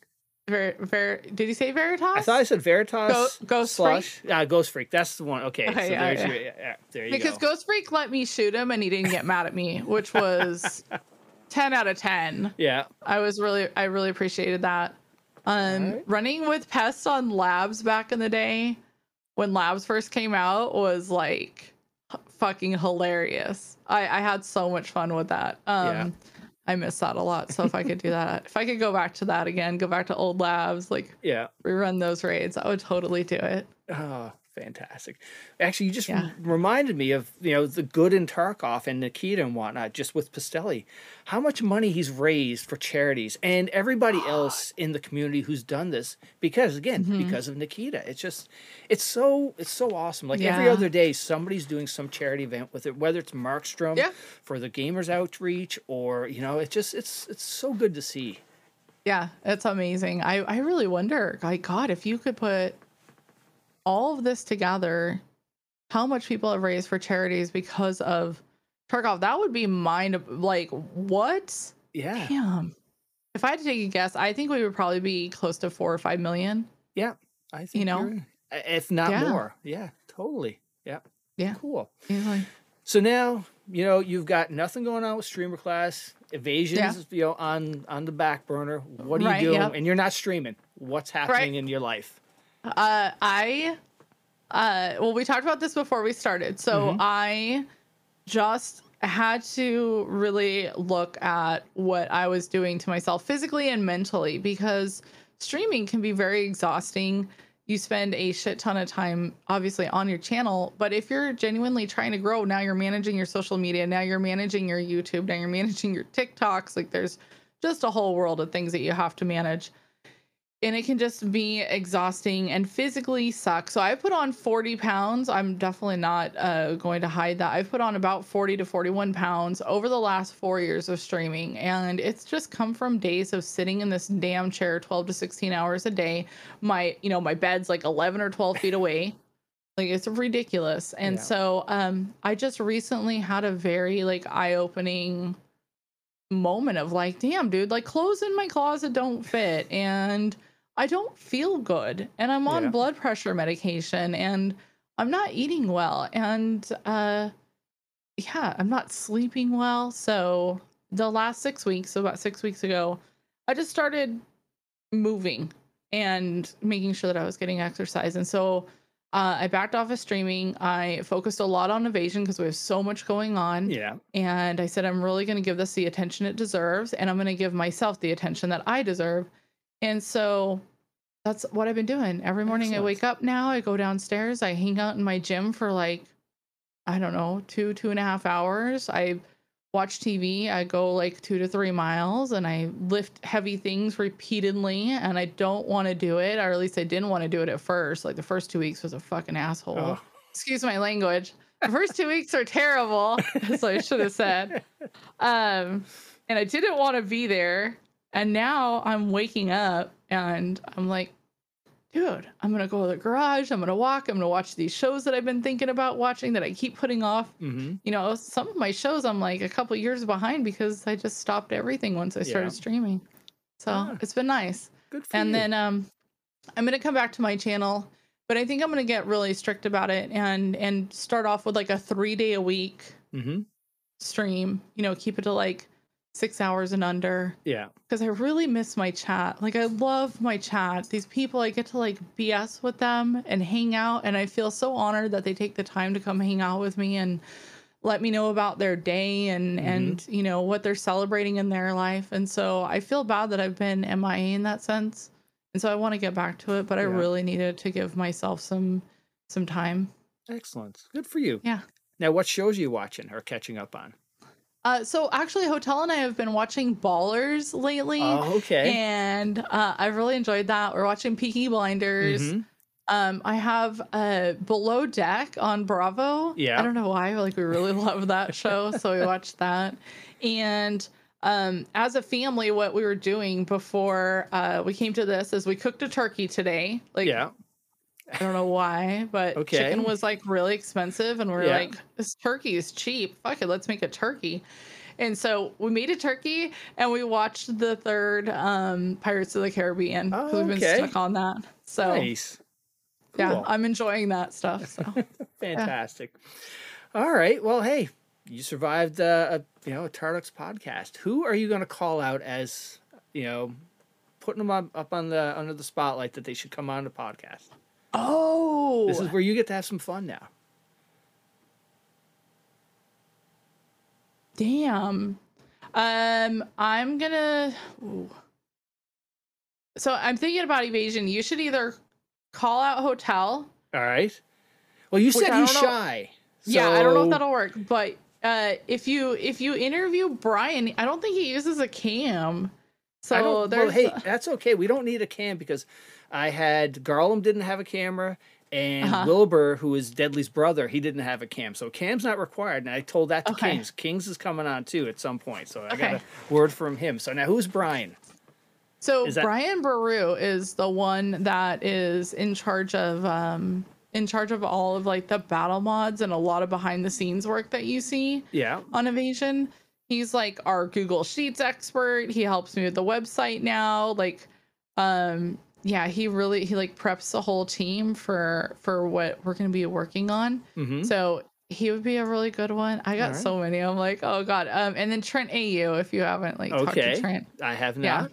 Ver, Ver, did you say Veritas? I thought I said Veritas. Go, Ghost Slash, Freak. Uh, Ghost Freak. That's the one. Okay. okay so yeah, there's yeah. Your, yeah, there you because go. Because Ghost Freak let me shoot him and he didn't get mad at me, which was ten out of ten. Yeah. I was really, I really appreciated that. Um, right. Running with Pests on Labs back in the day when Labs first came out was like fucking hilarious. I, I had so much fun with that. Um, yeah. I miss that a lot. So if I could do that, if I could go back to that again, go back to old Labs, like yeah. rerun those raids, I would totally do it. Oh, fantastic. Actually, you just yeah. r- reminded me of, you know, the good in Tarkov and Nikita and whatnot, just with Pestily, how much money he's raised for charities and everybody else in the community who's done this because, again, mm-hmm. because of Nikita. It's just, it's so, it's so awesome. Like yeah. every other day, somebody's doing some charity event with it, whether it's Markstrom yeah. for the Gamers Outreach or, you know, it's just, it's, it's so good to see. Yeah, it's amazing. I, I really wonder, like, God, if you could put all of this together, how much people have raised for charities because of Tarkov. That would be mind, like, what? Yeah. Damn. If I had to take a guess, I think we would probably be close to four or five million. Yeah. I think, you know, if not yeah. more. Yeah, totally. Yeah. Yeah. Cool. Easily. So now, you know, you've got nothing going on with Streamer Class. Evasions, yeah. you know, on, on the back burner. What are right, you doing? Yep. And you're not streaming. What's happening right. in your life? Uh, I, uh, well, we talked about this before we started. So mm-hmm. I just had to really look at what I was doing to myself physically and mentally, because streaming can be very exhausting. you spend a shit ton of time, obviously, on your channel. But if you're genuinely trying to grow, now you're managing your social media, now you're managing your YouTube, now you're managing your TikToks. Like, there's just a whole world of things that you have to manage. And it can just be exhausting and physically suck. So I put on forty pounds. I'm definitely not uh, going to hide that. I've put on about forty to forty-one pounds over the last four years of streaming. And it's just come from days of sitting in this damn chair twelve to sixteen hours a day. My, you know, my bed's like eleven or twelve feet away. Like, it's ridiculous. And yeah. so um, I just recently had a very like eye-opening moment of like, damn, dude, like clothes in my closet don't fit. And I don't feel good, and I'm on yeah. blood pressure medication, and I'm not eating well, and uh, yeah, I'm not sleeping well. So the last six weeks, so about six weeks ago, I just started moving and making sure that I was getting exercise. And so uh, I backed off of streaming. I focused a lot on evasion because we have so much going on. Yeah. And I said, I'm really going to give this the attention it deserves, and I'm going to give myself the attention that I deserve. And so that's what I've been doing. Every morning Excellent. I wake up now, I go downstairs, I hang out in my gym for like, I don't know, two, two and a half hours. I watch T V. I go like two to three miles and I lift heavy things repeatedly, and I don't want to do it. Or at least I didn't want to do it at first. Like the first two weeks was a fucking asshole. Oh. Excuse my language. The first two weeks are terrible. That's what I should have said. Um, and I didn't want to be there. And now I'm waking up and I'm like, dude, I'm going to go to the garage. I'm going to walk. I'm going to watch these shows that I've been thinking about watching that I keep putting off. Mm-hmm. You know, some of my shows I'm like a couple years behind because I just stopped everything once I started yeah. streaming. So ah, it's been nice. Good for and you. Then um, I'm going to come back to my channel, but I think I'm going to get really strict about it and and start off with like a three day a week mm-hmm. stream, you know, keep it to like six hours and under. Yeah. Because I really miss my chat. Like, I love my chat. These people, I get to like B S with them and hang out. And I feel so honored that they take the time to come hang out with me and let me know about their day and, mm-hmm. and you know, what they're celebrating in their life. And so I feel bad that I've been M I A in that sense. And so I want to get back to it, but yeah. I really needed to give myself some, some time. Excellent. Good for you. Yeah. Now, what shows are you watching or catching up on? Uh, so actually, Hotel and I have been watching Ballers lately. Oh, okay. And uh, I've really enjoyed that. We're watching Peaky Blinders. Mm-hmm. Um, I have uh, Below Deck on Bravo. Yeah. I don't know why. Like, we really love that show, so we watched that. And um, as a family, what we were doing before uh, we came to this is we cooked a turkey today. Like, yeah. I don't know why, but okay. chicken was like really expensive, and we we're yeah. like, this turkey is cheap. Fuck it, let's make a turkey. And so we made a turkey, and we watched the third um, Pirates of the Caribbean. Oh, okay. We've been stuck on that. So nice. Cool. Yeah, I'm enjoying that stuff. So. Fantastic. Yeah. All right. Well, hey, you survived uh, a you know a Tarducks podcast. Who are you going to call out as you know putting them up, up on the under the spotlight that they should come on the podcast? Oh, this is where you get to have some fun now. Damn. Um, I'm gonna. Ooh. So I'm thinking about evasion. You should either call out Hotel. All right. Well, you said he's shy. So... Yeah, I don't know if that'll work. But uh, if you if you interview Brian, I don't think he uses a cam. So I don't, there's. Well, hey, a... that's okay. We don't need a cam because. I had Garlem didn't have a camera, and uh-huh. Wilbur, who is Deadly's brother, he didn't have a cam. So cam's not required, and I told that to okay. Kings. Kings is coming on, too, at some point. So I okay. got a word from him. So now who's Brian? So that- Brian Baru is the one that is in charge of um, in charge of all of like the battle mods and a lot of behind-the-scenes work that you see yeah. on Evasion. He's like our Google Sheets expert. He helps me with the website now. Like... Um, Yeah, he really he like preps the whole team for for what we're going to be working on. Mm-hmm. So he would be a really good one. I got right. so many. I'm like, oh, God. Um, and then Trent A U, if you haven't like okay. talked to Trent. I have not.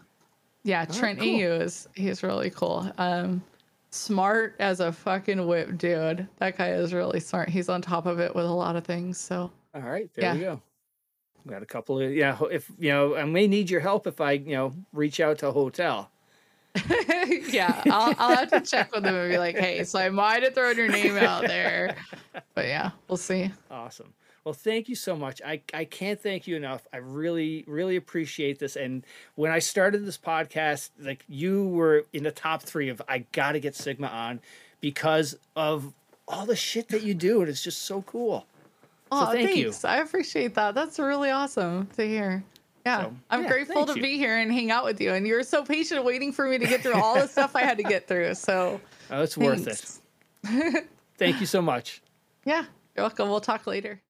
Yeah, yeah Trent right, cool. A U is he's really cool. Um, smart as a fucking whip, dude. That guy is really smart. He's on top of it with a lot of things. So. All right. There yeah. we go. We got a couple of yeah. If you know, I may need your help if I, you know, reach out to a hotel. Yeah, I'll, I'll have to check with them and be like, hey, so I might have thrown your name out there. But yeah, we'll see. Awesome. Well, thank you so much. I, I can't thank you enough. I really, really appreciate this. And when I started this podcast, like, you were in the top three of I got to get Sigma on because of all the shit that you do. And it's just so cool. Oh, so thank thanks. You. I appreciate that. That's really awesome to hear. Yeah, so, I'm yeah, grateful to you. Be here and hang out with you. And you were so patient waiting for me to get through all the stuff I had to get through. So oh, it's thanks. Worth it. Thank you so much. Yeah, you're welcome. We'll talk later.